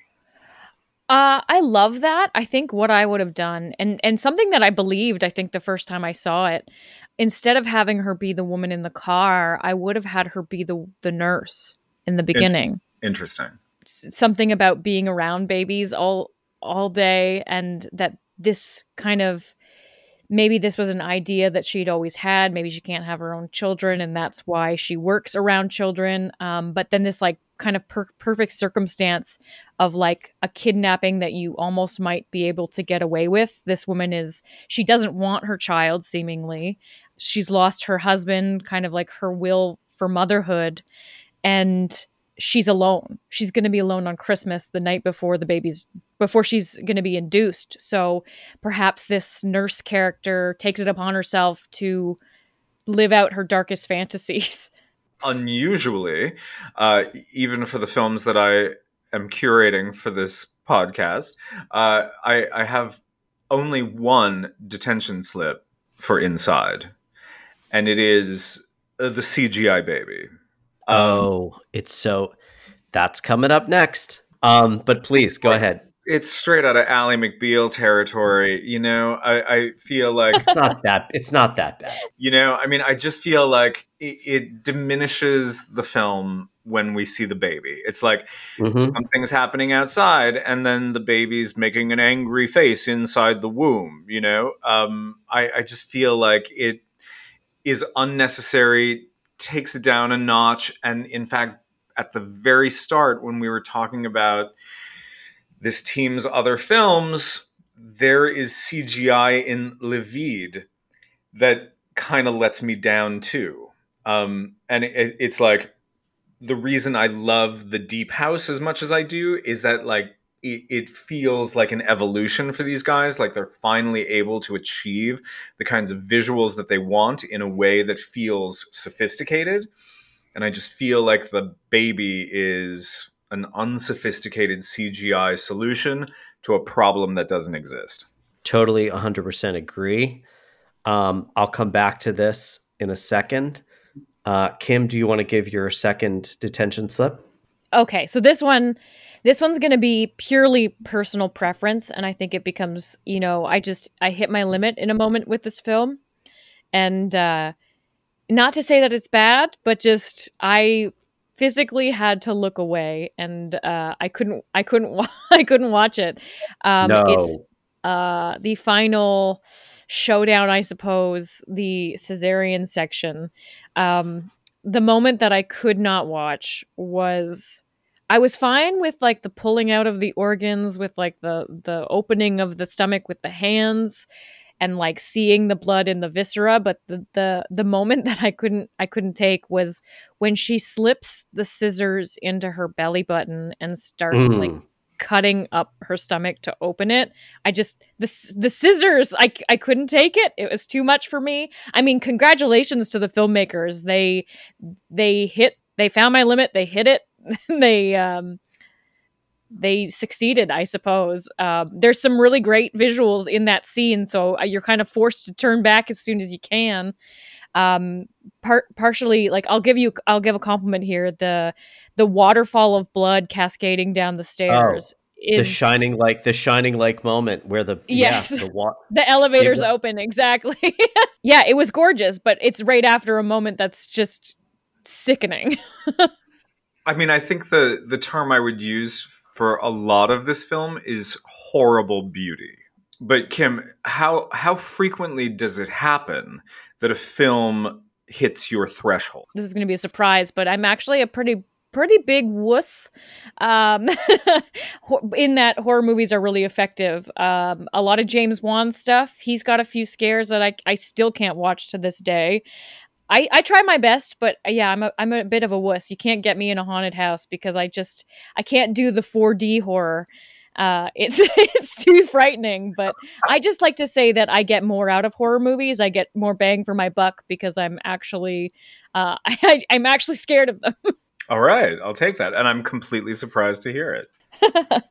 I love that. I think what I would have done, and something that I believed, I think the first time I saw it, instead of having her be the woman in the car, I would have had her be the nurse in the beginning. Interesting. Something about being around babies all day, and that this kind of, maybe this was an idea that she'd always had. Maybe she can't have her own children, and that's why she works around children. But then this like kind of perfect circumstance of like a kidnapping that you almost might be able to get away with. This woman she doesn't want her child, seemingly. She's lost her husband, kind of like her will for motherhood. And she's alone. She's going to be alone on Christmas, the night before before she's going to be induced. So perhaps this nurse character takes it upon herself to live out her darkest fantasies. Unusually, even for the films that I am curating for this podcast, I have only one detention slip for Inside, and it is the CGI baby. That's coming up next. But please go ahead. It's straight out of Ally McBeal territory. You know, I feel like it's not that bad. You know, I mean, I just feel like it diminishes the film when we see the baby. It's like something's happening outside and then the baby's making an angry face inside the womb. You know, I just feel like it is unnecessary, takes it down a notch. And in fact, at the very start, when we were talking about this team's other films, there is CGI in Livid that kind of lets me down too. And it's like the reason I love The Deep House as much as I do is that like it feels like an evolution for these guys. Like they're finally able to achieve the kinds of visuals that they want in a way that feels sophisticated. And I just feel like the baby is an unsophisticated CGI solution to a problem that doesn't exist. Totally 100% agree. I'll come back to this in a second. Kim, do you want to give your second detention slip? Okay, so this one's going to be purely personal preference. And I think it becomes, you know, I hit my limit in a moment with this film. And not to say that it's bad, but just I physically had to look away and I couldn't watch it. It's the final showdown, I suppose, the cesarean section. The moment that I could not watch was, I was fine with like the pulling out of the organs, with like the opening of the stomach with the hands and like seeing the blood in the viscera. But the moment that I couldn't take was when she slips the scissors into her belly button and starts like cutting up her stomach to open it. I just, the scissors, I couldn't take it. It was too much for me. I mean, congratulations to the filmmakers. They found my limit. They hit it. They succeeded, I suppose. There's some really great visuals in that scene, so you're kind of forced to turn back as soon as you can. Partially, like I'll give a compliment here. The waterfall of blood cascading down the stairs is the shining moment where the elevator's open, exactly. Yeah, it was gorgeous, but it's right after a moment that's just sickening. I mean, I think the term I would use for a lot of this film is horrible beauty. But Kim, how frequently does it happen that a film hits your threshold? This is going to be a surprise, but I'm actually a pretty big wuss. In that horror movies are really effective. A lot of James Wan stuff. He's got a few scares that I still can't watch to this day. I try my best, but yeah, I'm a bit of a wuss. You can't get me in a haunted house because I can't do the 4D horror. It's too frightening, but I just like to say that I get more out of horror movies. I get more bang for my buck because I'm actually scared of them. All right, I'll take that. And I'm completely surprised to hear it.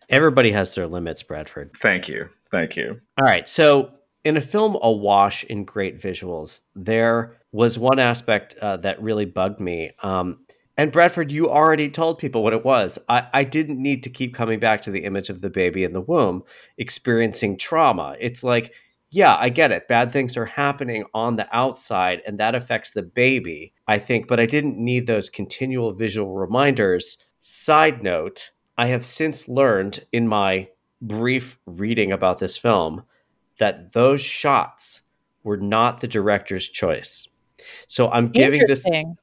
Everybody has their limits, Bradford. Thank you. All right. So in a film awash in great visuals, there was one aspect that really bugged me. And Bradford, you already told people what it was. I didn't need to keep coming back to the image of the baby in the womb experiencing trauma. It's like, yeah, I get it. Bad things are happening on the outside, and that affects the baby, I think. But I didn't need those continual visual reminders. Side note, I have since learned in my brief reading about this film that those shots were not the director's choice. So I'm giving this. The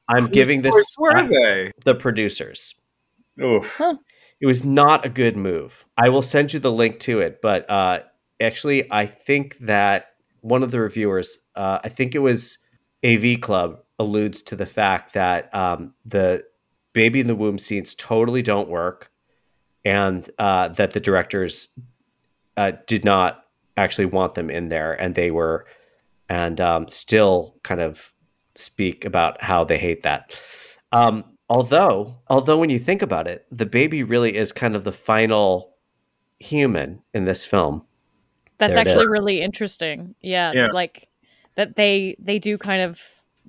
producers. Oof. Huh. It was not a good move. I will send you the link to it, but actually, I think that one of the reviewers, I think it was AV Club, alludes to the fact that the baby in the womb scenes totally don't work, and that the directors did not actually want them in there, and they were, and still kind of speak about how they hate that. Although when you think about it, the baby really is kind of the final human in this film. That's actually really interesting. Yeah. Like that they do kind of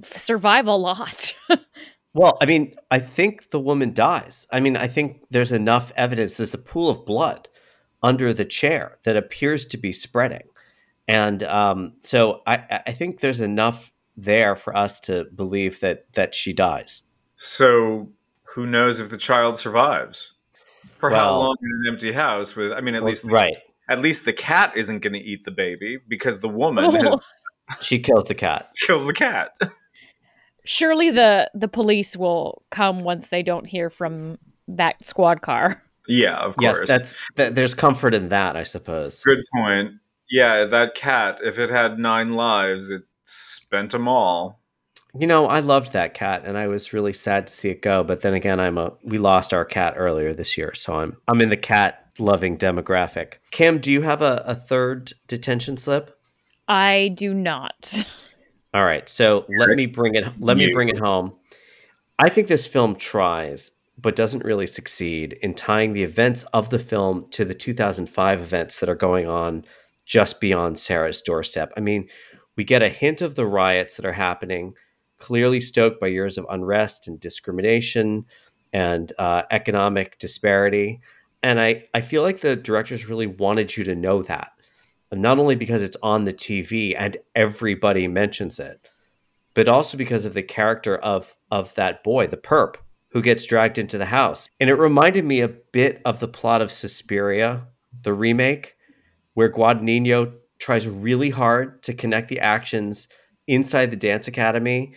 survive a lot. Well, I mean, I think the woman dies. I mean, I think there's enough evidence. There's a pool of blood under the chair that appears to be spreading. And so I think there's enough there for us to believe that she dies. So who knows if the child survives? How long in an empty house? At least the cat isn't going to eat the baby because the woman she kills the cat. Surely the police will come once they don't hear from that squad car. Yeah, of course. Yes, there's comfort in that, I suppose. Good point. Yeah, that cat, if it had 9 lives, it spent them all. You know, I loved that cat, and I was really sad to see it go. But then again, we lost our cat earlier this year, so I'm in the cat-loving demographic. Kim, do you have a third detention slip? I do not. All right, so let me bring it home. I think this film tries, but doesn't really succeed in tying the events of the film to the 2005 events that are going on just beyond Sarah's doorstep. I mean, we get a hint of the riots that are happening, clearly stoked by years of unrest and discrimination and economic disparity. And I feel like the directors really wanted you to know that, and not only because it's on the TV and everybody mentions it, but also because of the character of that boy, the perp, who gets dragged into the house. And it reminded me a bit of the plot of Suspiria, the remake, where Guadagnino tries really hard to connect the actions inside the dance academy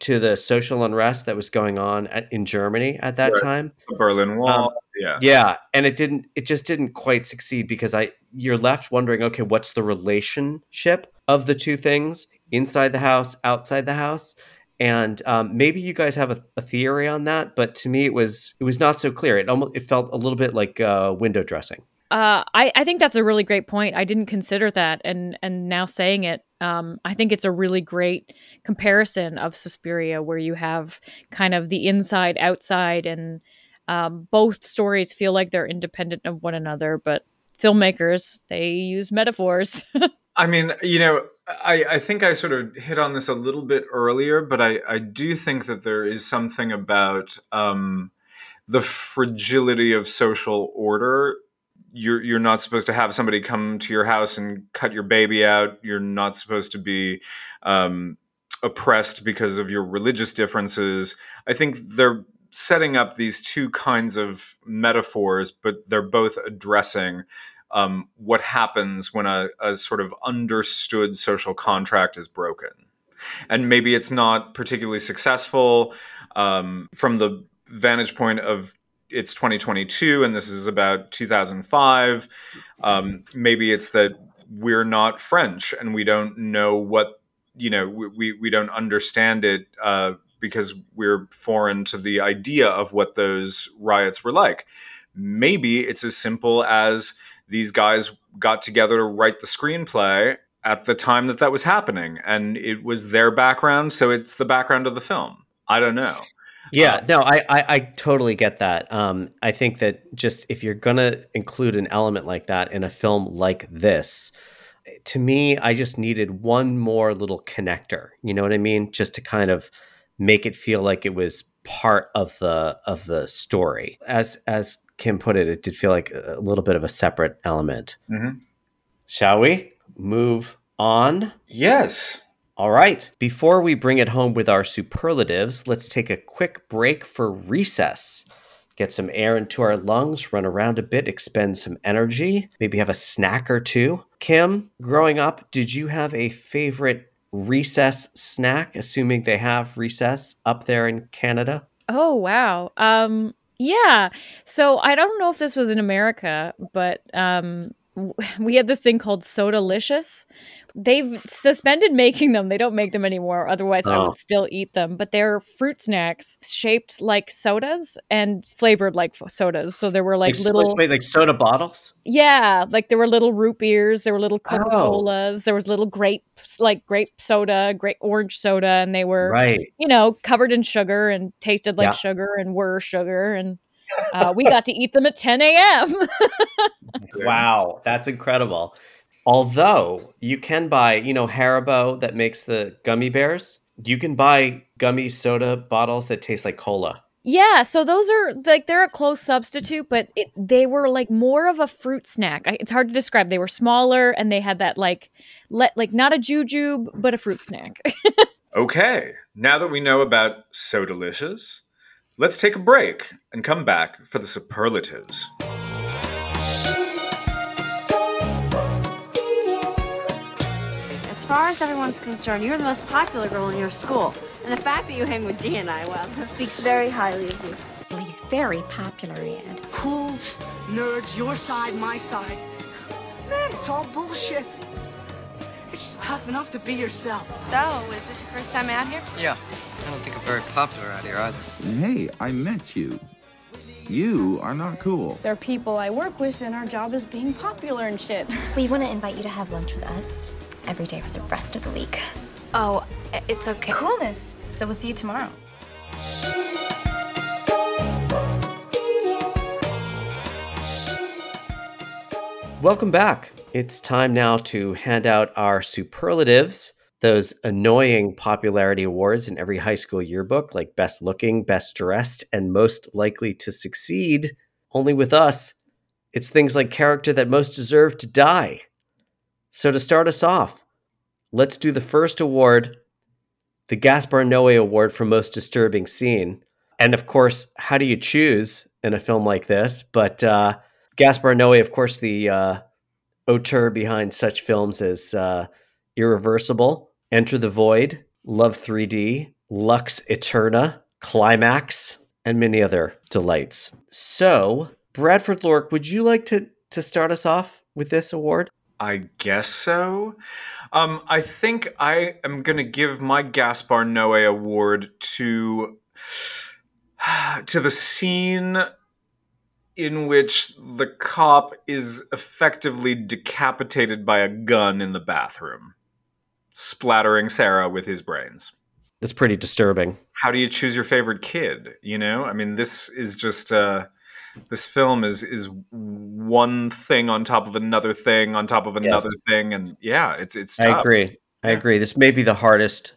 to the social unrest that was going on in Germany at that time. The Berlin Wall, yeah. And it just didn't quite succeed because you're left wondering, okay, what's the relationship of the two things, inside the house, outside the house? And maybe you guys have a theory on that, but to me, it was not so clear. It felt a little bit like window dressing. I think that's a really great point. I didn't consider that, and now saying it, I think it's a really great comparison of Suspiria, where you have kind of the inside, outside, and both stories feel like they're independent of one another, but filmmakers, they use metaphors. I mean, you know, I think I sort of hit on this a little bit earlier, but I do think that there is something about the fragility of social order. You're not supposed to have somebody come to your house and cut your baby out. You're not supposed to be oppressed because of your religious differences. I think they're setting up these two kinds of metaphors, but they're both addressing what happens when a sort of understood social contract is broken. And maybe it's not particularly successful from the vantage point of it's 2022 and this is about 2005. Maybe it's that we're not French and we don't know what, you know, we don't understand it because we're foreign to the idea of what those riots were like. Maybe it's as simple as these guys got together to write the screenplay at the time that was happening, and it was their background, so it's the background of the film. I don't know. Yeah, no, I totally get that. I think that just if you're going to include an element like that in a film like this, to me, I just needed one more little connector. You know what I mean? Just to kind of make it feel like it was part of the story. As Kim put it, it did feel like a little bit of a separate element. Mm-hmm. Shall we move on? Yes. All right. Before we bring it home with our superlatives, let's take a quick break for recess. Get some air into our lungs, run around a bit, expend some energy, maybe have a snack or two. Kim, growing up, did you have a favorite recess snack, assuming they have recess up there in Canada? Oh, wow. Yeah. So I don't know if this was in America, but we had this thing called Sodalicious. They've suspended making them. They don't make them anymore. Otherwise, I would still eat them. But they're fruit snacks shaped like sodas and flavored like sodas. So there were like little... Wait, like soda bottles? Yeah. Like there were little root beers. There were little Coca-Colas. Oh. There was little grapes, like grape soda, grape orange soda. And they were, you know, covered in sugar and tasted like sugar and were sugar. And we got to eat them at 10 a.m. Wow. That's incredible. Although you can buy, you know, Haribo that makes the gummy bears, you can buy gummy soda bottles that taste like cola. Yeah, so those are like, they're a close substitute, but they were like more of a fruit snack. It's hard to describe. They were smaller and they had that like not a jujube, but a fruit snack. Okay, now that we know about Sodalicious, let's take a break and come back for the superlatives. As far as everyone's concerned, you're the most popular girl in your school. And the fact that you hang with D and I, well, that speaks very highly of you. Well, he's very popular, and cools, nerds, your side, my side. Man, it's all bullshit. It's just tough enough to be yourself. So, is this your first time out here? Yeah. I don't think I'm very popular out here either. Hey, I met you. You are not cool. There are people I work with, and our job is being popular and shit. We want to invite you to have lunch with us every day for the rest of the week. Oh, it's okay. Coolness. So we'll see you tomorrow. Welcome back. It's time now to hand out our superlatives, those annoying popularity awards in every high school yearbook, like best looking, best dressed, and most likely to succeed. Only with us, it's things like character that most deserved to die. So to start us off, let's do the first award, the Gaspar Noé Award for Most Disturbing Scene. And of course, how do you choose in a film like this? But Gaspar Noé, of course, the auteur behind such films as Irreversible, Enter the Void, Love 3D, Lux Eterna, Climax, and many other delights. So, Bradford Lorick, would you like to start us off with this award? I guess so. I think I am going to give my Gaspar Noé award to the scene in which the cop is effectively decapitated by a gun in the bathroom, splattering Sarah with his brains. It's pretty disturbing. How do you choose your favorite kid? You know, I mean, this is just... This film is one thing on top of another thing on top of another thing. And yeah, it's tough. I agree. This may be the hardest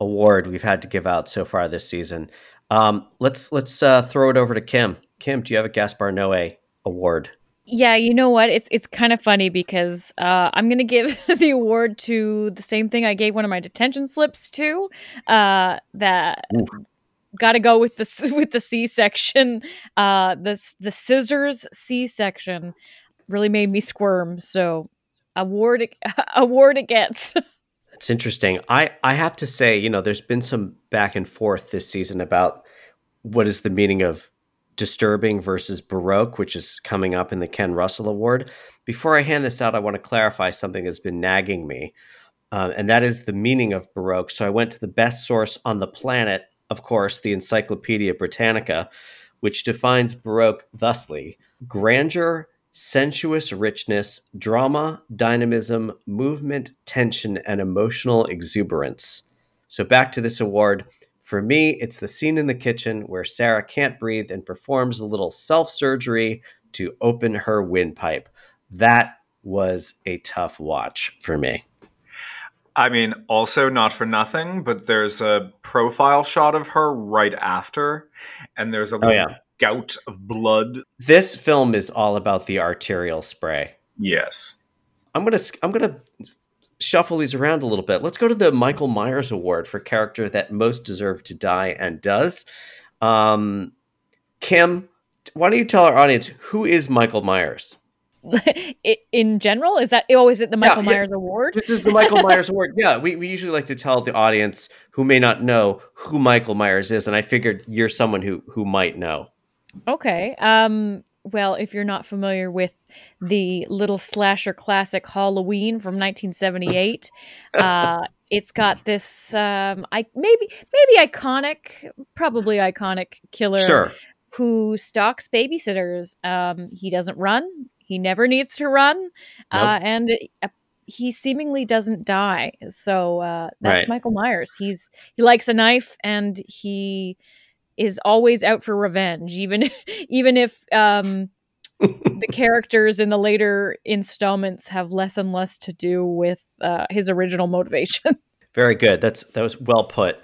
award we've had to give out so far this season. Let's throw it over to Kim. Kim, do you have a Gaspar Noé award? Yeah, you know what? It's kind of funny because I'm going to give the award to the same thing I gave one of my detention slips to. Got to go with the C-section. The scissors C-section really made me squirm. So award it gets. That's interesting. I have to say, you know, there's been some back and forth this season about what is the meaning of disturbing versus Baroque, which is coming up in the Ken Russell Award. Before I hand this out, I want to clarify something that's been nagging me, and that is the meaning of Baroque. So I went to the best source on the planet, of course, the Encyclopedia Britannica, which defines Baroque thusly: grandeur, sensuous richness, drama, dynamism, movement, tension, and emotional exuberance. So back to this award. For me, it's the scene in the kitchen where Sarah can't breathe and performs a little self-surgery to open her windpipe. That was a tough watch for me. I mean, also not for nothing, but there's a profile shot of her right after, and there's a little gout of blood. This film is all about the arterial spray. Yes. I'm gonna shuffle these around a little bit. Let's go to the Michael Myers Award for character that most deserved to die and does. Kim, why don't you tell our audience, who is Michael Myers? In general, is it the Michael Myers Award? This is the Michael Myers Award. Yeah, we usually like to tell the audience who may not know who Michael Myers is, and I figured you're someone who might know. Okay. Well, if you're not familiar with the little slasher classic Halloween from 1978, it's got this probably iconic killer who stalks babysitters. He doesn't run. He never needs to run, and he seemingly doesn't die. So that's Michael Myers. He likes a knife, and he is always out for revenge, even if the characters in the later installments have less and less to do with his original motivation. Very good. That was well put.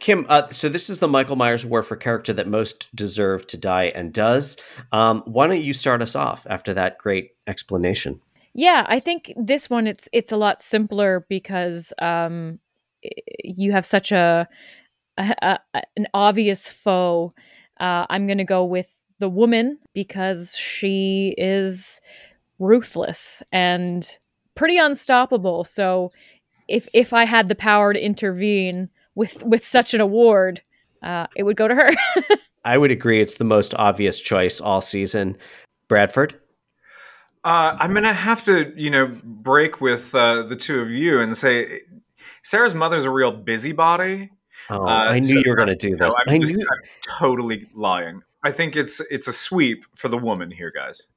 Kim, so this is the Michael Myers Award for character that most deserved to die and does. Why don't you start us off after that great explanation? Yeah, I think this one, it's a lot simpler because you have such an obvious foe. I'm going to go with the woman because she is ruthless and pretty unstoppable. So if I had the power to intervene with such an award, it would go to her. I would agree. It's the most obvious choice all season. Bradford? I'm going to have to, break with the two of you and say Sarah's mother's a real busybody. Oh, I knew you were going to do this. I'm totally lying. I think it's a sweep for the woman here, guys.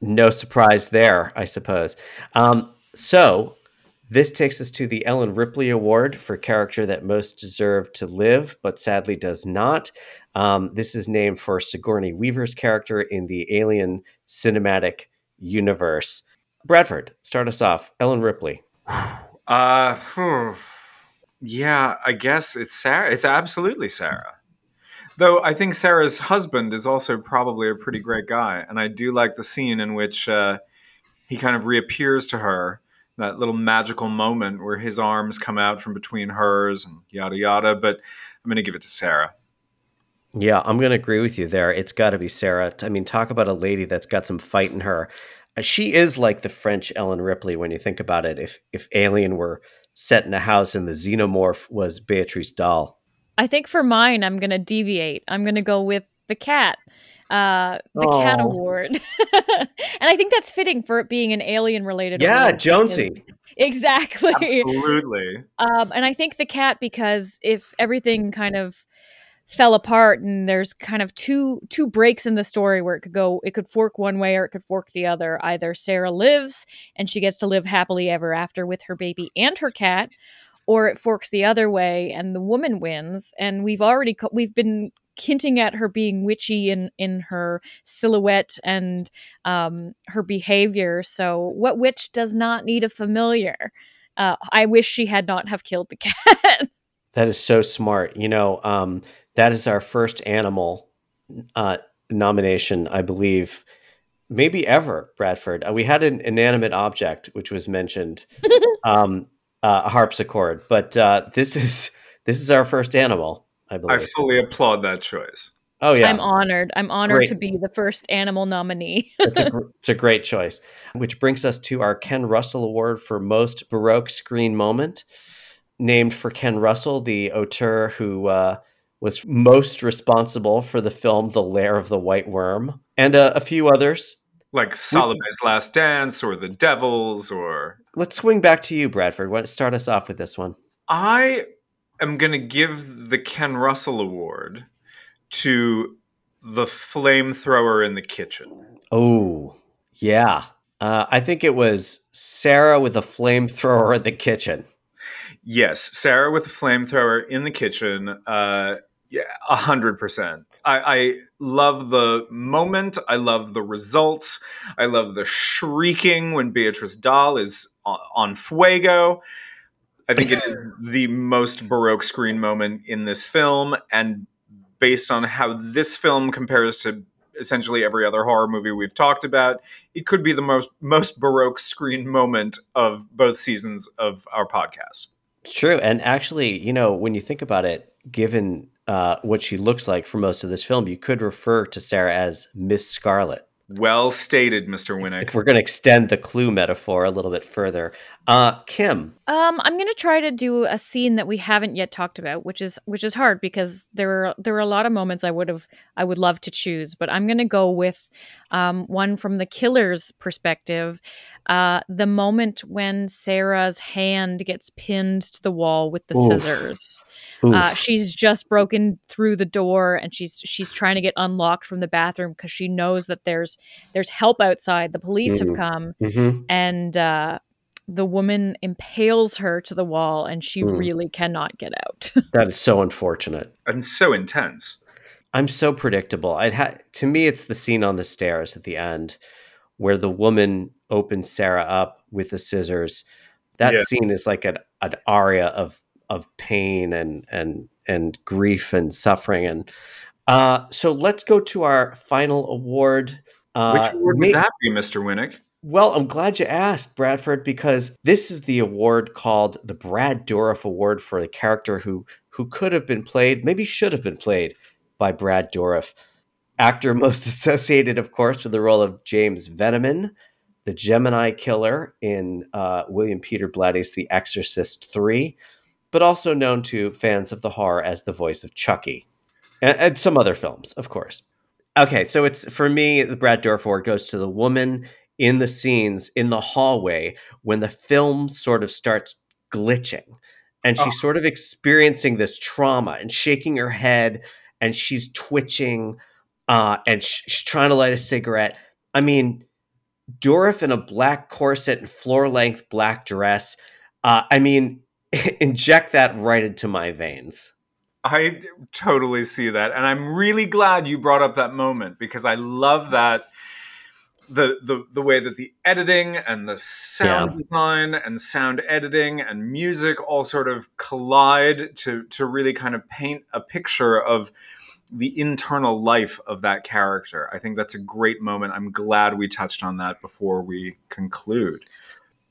No surprise there, I suppose. So... this takes us to the Ellen Ripley Award for character that most deserved to live, but sadly does not. This is named for Sigourney Weaver's character in the Alien cinematic universe. Bradford, start us off. Ellen Ripley. Yeah, I guess it's Sarah. It's absolutely Sarah. Though I think Sarah's husband is also probably a pretty great guy. And I do like the scene in which he kind of reappears to her. That little magical moment where his arms come out from between hers and yada, yada. But I'm going to give it to Sarah. Yeah, I'm going to agree with you there. It's got to be Sarah. I mean, talk about a lady that's got some fight in her. She is like the French Ellen Ripley when you think about it. If Alien were set in a house and the xenomorph was Béatrice Dalle. I think for mine, I'm going to deviate. I'm going to go with the cat. Cat award. And I think that's fitting for it being an alien related award. Jonesy. Exactly. Absolutely. And I think the cat, because if everything kind of fell apart and there's kind of two breaks in the story where it could fork one way or it could fork the other. Either Sarah lives and she gets to live happily ever after with her baby and her cat, or it forks the other way and the woman wins. And we've been hinting at her being witchy in her silhouette and her behavior. So what witch does not need a familiar? I wish she had not have killed the cat. That is so smart. That is our first animal nomination, I believe, maybe ever, Bradford. We had an inanimate object, which was mentioned, a harpsichord. But this is our first animal, I believe. I fully applaud that choice. Oh, yeah. I'm honored to be the first animal nominee. It's a great choice, which brings us to our Ken Russell Award for Most Baroque Screen Moment, named for Ken Russell, the auteur who... was most responsible for the film The Lair of the White Worm, and a few others. Like Salome's Last Dance or The Devils or... Let's swing back to you, Bradford. Start us off with this one. I am going to give the Ken Russell Award to The Flamethrower in the Kitchen. Oh, yeah. I think it was Sarah with a flamethrower in the kitchen. Yes, Sarah with a flamethrower in the kitchen. 100%. I love the moment. I love the results. I love the shrieking when Béatrice Dalle is on fuego. I think it is the most Baroque screen moment in this film. And based on how this film compares to essentially every other horror movie we've talked about, it could be the most Baroque screen moment of both seasons of our podcast. It's true. And actually, when you think about it, given what she looks like for most of this film, you could refer to Sarah as Miss Scarlet. Well stated, Mr. Winnick. If we're going to extend the clue metaphor a little bit further. Kim. I'm going to try to do a scene that we haven't yet talked about, which is hard because there are a lot of moments I would love to choose, but I'm going to go with one from the killer's perspective. The moment when Sarah's hand gets pinned to the wall with the scissors. She's just broken through the door and she's trying to get unlocked from the bathroom because she knows that there's help outside. The police have come and the woman impales her to the wall and she really cannot get out. That is so unfortunate. And so intense. I'm so predictable. To me, it's the scene on the stairs at the end where the woman opens Sarah up with the scissors. That scene is like an aria of pain and grief and suffering. And so let's go to our final award. Which award would that be, Mr. Winnick? Well, I'm glad you asked, Bradford, because this is the award called the Brad Dourif Award for the character who could have been played, maybe should have been played by Brad Dourif. Actor most associated, of course, with the role of James Veneman, the Gemini Killer in William Peter Blatty's The Exorcist 3, but also known to fans of the horror as the voice of Chucky, and some other films, of course. Okay, so it's, for me, the Brad Dourif Award goes to the woman in the scenes in the hallway when the film sort of starts glitching, and she's sort of experiencing this trauma and shaking her head, and she's twitching. And she's trying to light a cigarette. I mean, Dourif in a black corset and floor-length black dress. Inject that right into my veins. I totally see that. And I'm really glad you brought up that moment because I love that. The way that the editing and the sound design and sound editing and music all sort of collide to really kind of paint a picture of the internal life of that character. I think that's a great moment. I'm glad we touched on that before we conclude.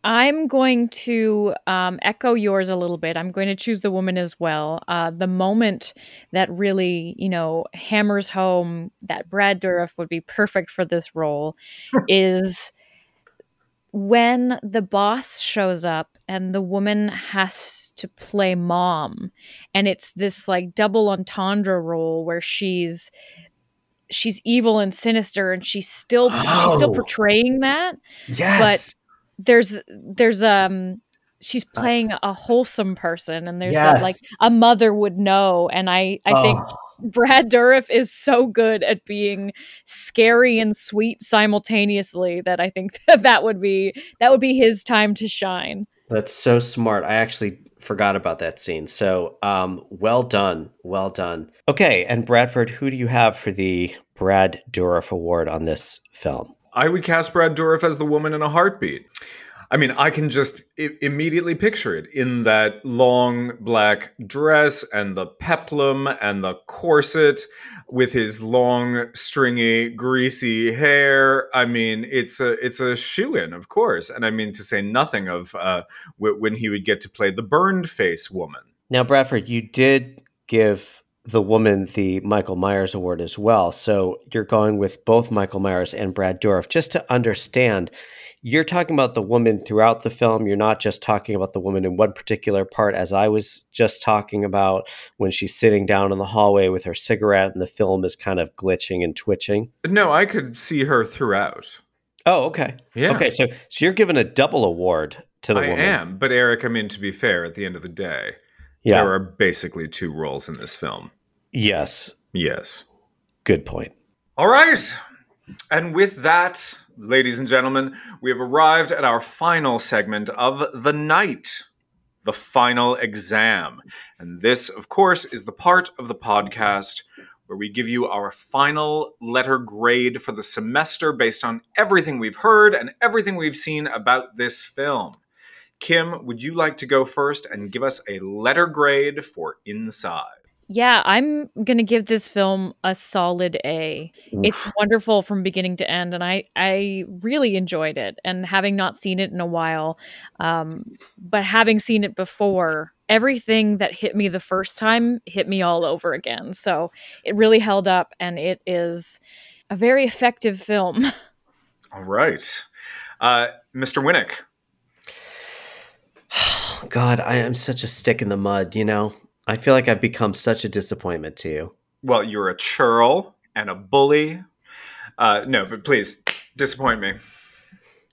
I'm going to echo yours a little bit. I'm going to choose the woman as well. The moment that really, hammers home that Brad Dourif would be perfect for this role is when the boss shows up and the woman has to play mom. And it's this like double entendre role where she's she's evil and sinister, and she's still portraying that. Yes. But there's she's playing a wholesome person, and there's that, like, a mother would know. And I think Brad Dourif is so good at being scary and sweet simultaneously that I think that would be his time to shine. That's so smart. I actually forgot about that scene. So, well done. Okay. And Bradford, who do you have for the Brad Dourif award on this film? I would cast Brad Dourif as the woman in a heartbeat. I mean, I can just immediately picture it in that long black dress and the peplum and the corset with his long, stringy, greasy hair. I mean, it's a shoo-in, of course. And I mean, to say nothing of when he would get to play the burned face woman. Now, Bradford, you did give the woman the Michael Myers award as well. So you're going with both Michael Myers and Brad Dourif. Just to understand, you're talking about the woman throughout the film. You're not just talking about the woman in one particular part, as I was just talking about when she's sitting down in the hallway with her cigarette and the film is kind of glitching and twitching. No, I could see her throughout. Oh, okay. Yeah. Okay, so you're giving a double award to the woman. I am, but Eric, I mean, to be fair, at the end of the day, there are basically two roles in this film. Yes. Good point. All right. And with that, ladies and gentlemen, we have arrived at our final segment of the night, the final exam. And this, of course, is the part of the podcast where we give you our final letter grade for the semester based on everything we've heard and everything we've seen about this film. Kim, would you like to go first and give us a letter grade for Inside? Yeah, I'm going to give this film a solid A. Oof. It's wonderful from beginning to end, and I really enjoyed it. And having not seen it in a while, but having seen it before, everything that hit me the first time hit me all over again. So it really held up, and it is a very effective film. All right. Mr. Winnick. Oh, God, I am such a stick in the mud, you know? I feel like I've become such a disappointment to you. Well, you're a churl and a bully. No, but please, disappoint me.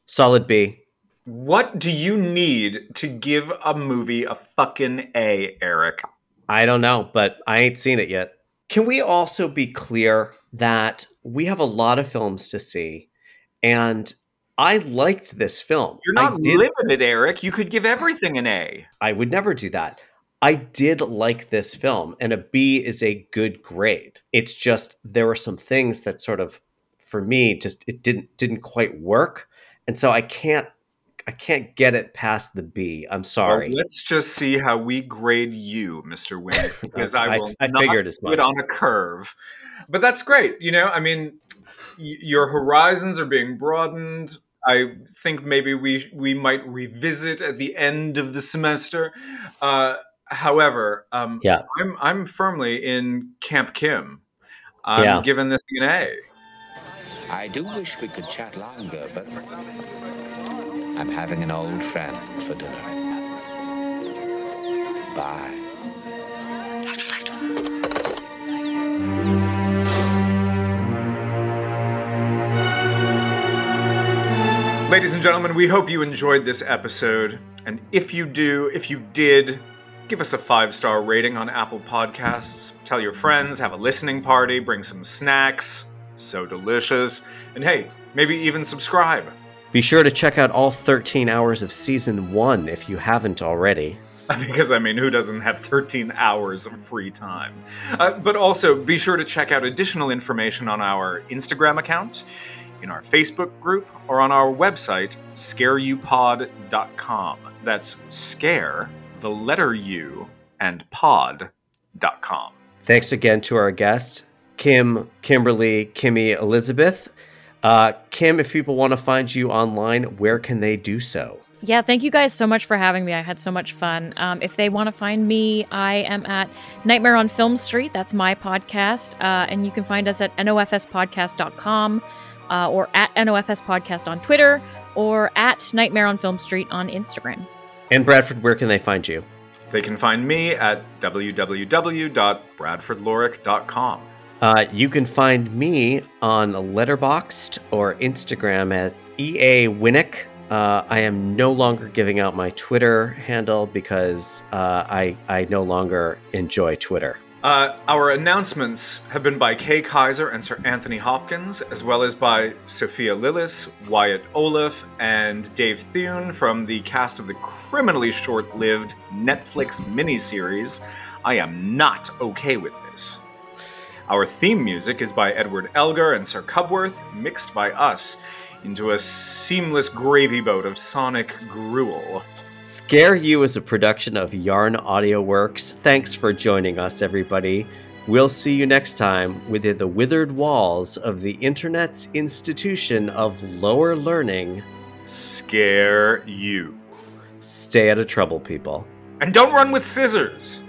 Solid B. What do you need to give a movie a fucking A, Eric? I don't know, but I ain't seen it yet. Can we also be clear that we have a lot of films to see, and I liked this film. You're not limited, Eric. You could give everything an A. I would never do that. I did like this film, and a B is a good grade. It's just there were some things that sort of, for me, just it didn't quite work, and so I can't get it past the B. I'm sorry. Well, let's just see how we grade you, Mr. Wynn, because I will not figured as much. Put on a curve. But that's great. You know, I mean, your horizons are being broadened. I think maybe we might revisit at the end of the semester. However, I'm firmly in Camp Kim. I'm giving this an A. I do wish we could chat longer, but I'm having an old friend for dinner. Bye. Ladies and gentlemen, we hope you enjoyed this episode. And if you did, give us a 5-star rating on Apple Podcasts. Tell your friends, have a listening party, bring some snacks. So delicious. And hey, maybe even subscribe. Be sure to check out all 13 hours of Season 1 if you haven't already. Because, I mean, who doesn't have 13 hours of free time? But also, be sure to check out additional information on our Instagram account, in our Facebook group, or on our website, scareyoupod.com. That's scare, the letter U, and pod.com. Thanks again to our guest, Kim, Kimberly, Kimmy, Elizabeth. Kim, if people want to find you online, where can they do so? Yeah, thank you guys so much for having me. I had so much fun. If they want to find me, I am at Nightmare on Film Street. That's my podcast. And you can find us at nofspodcast.com. Or at NOFS Podcast on Twitter, or at Nightmare on Film Street on Instagram. And Bradford, where can they find you? They can find me at www.bradfordlorick.com. You can find me on Letterboxd or Instagram at EA Winnick. I am no longer giving out my Twitter handle because I no longer enjoy Twitter. Our announcements have been by Kay Kaiser and Sir Anthony Hopkins, as well as by Sophia Lillis, Wyatt Olaf, and Dave Thune from the cast of the criminally short-lived Netflix miniseries, I Am Not Okay With This. Our theme music is by Edward Elgar and Sir Cubworth, mixed by us into a seamless gravy boat of sonic gruel. Scare You is a production of Yarn Audio Works. Thanks for joining us, everybody. We'll see you next time within the withered walls of the internet's institution of lower learning. Scare You. Stay out of trouble, people. And don't run with scissors!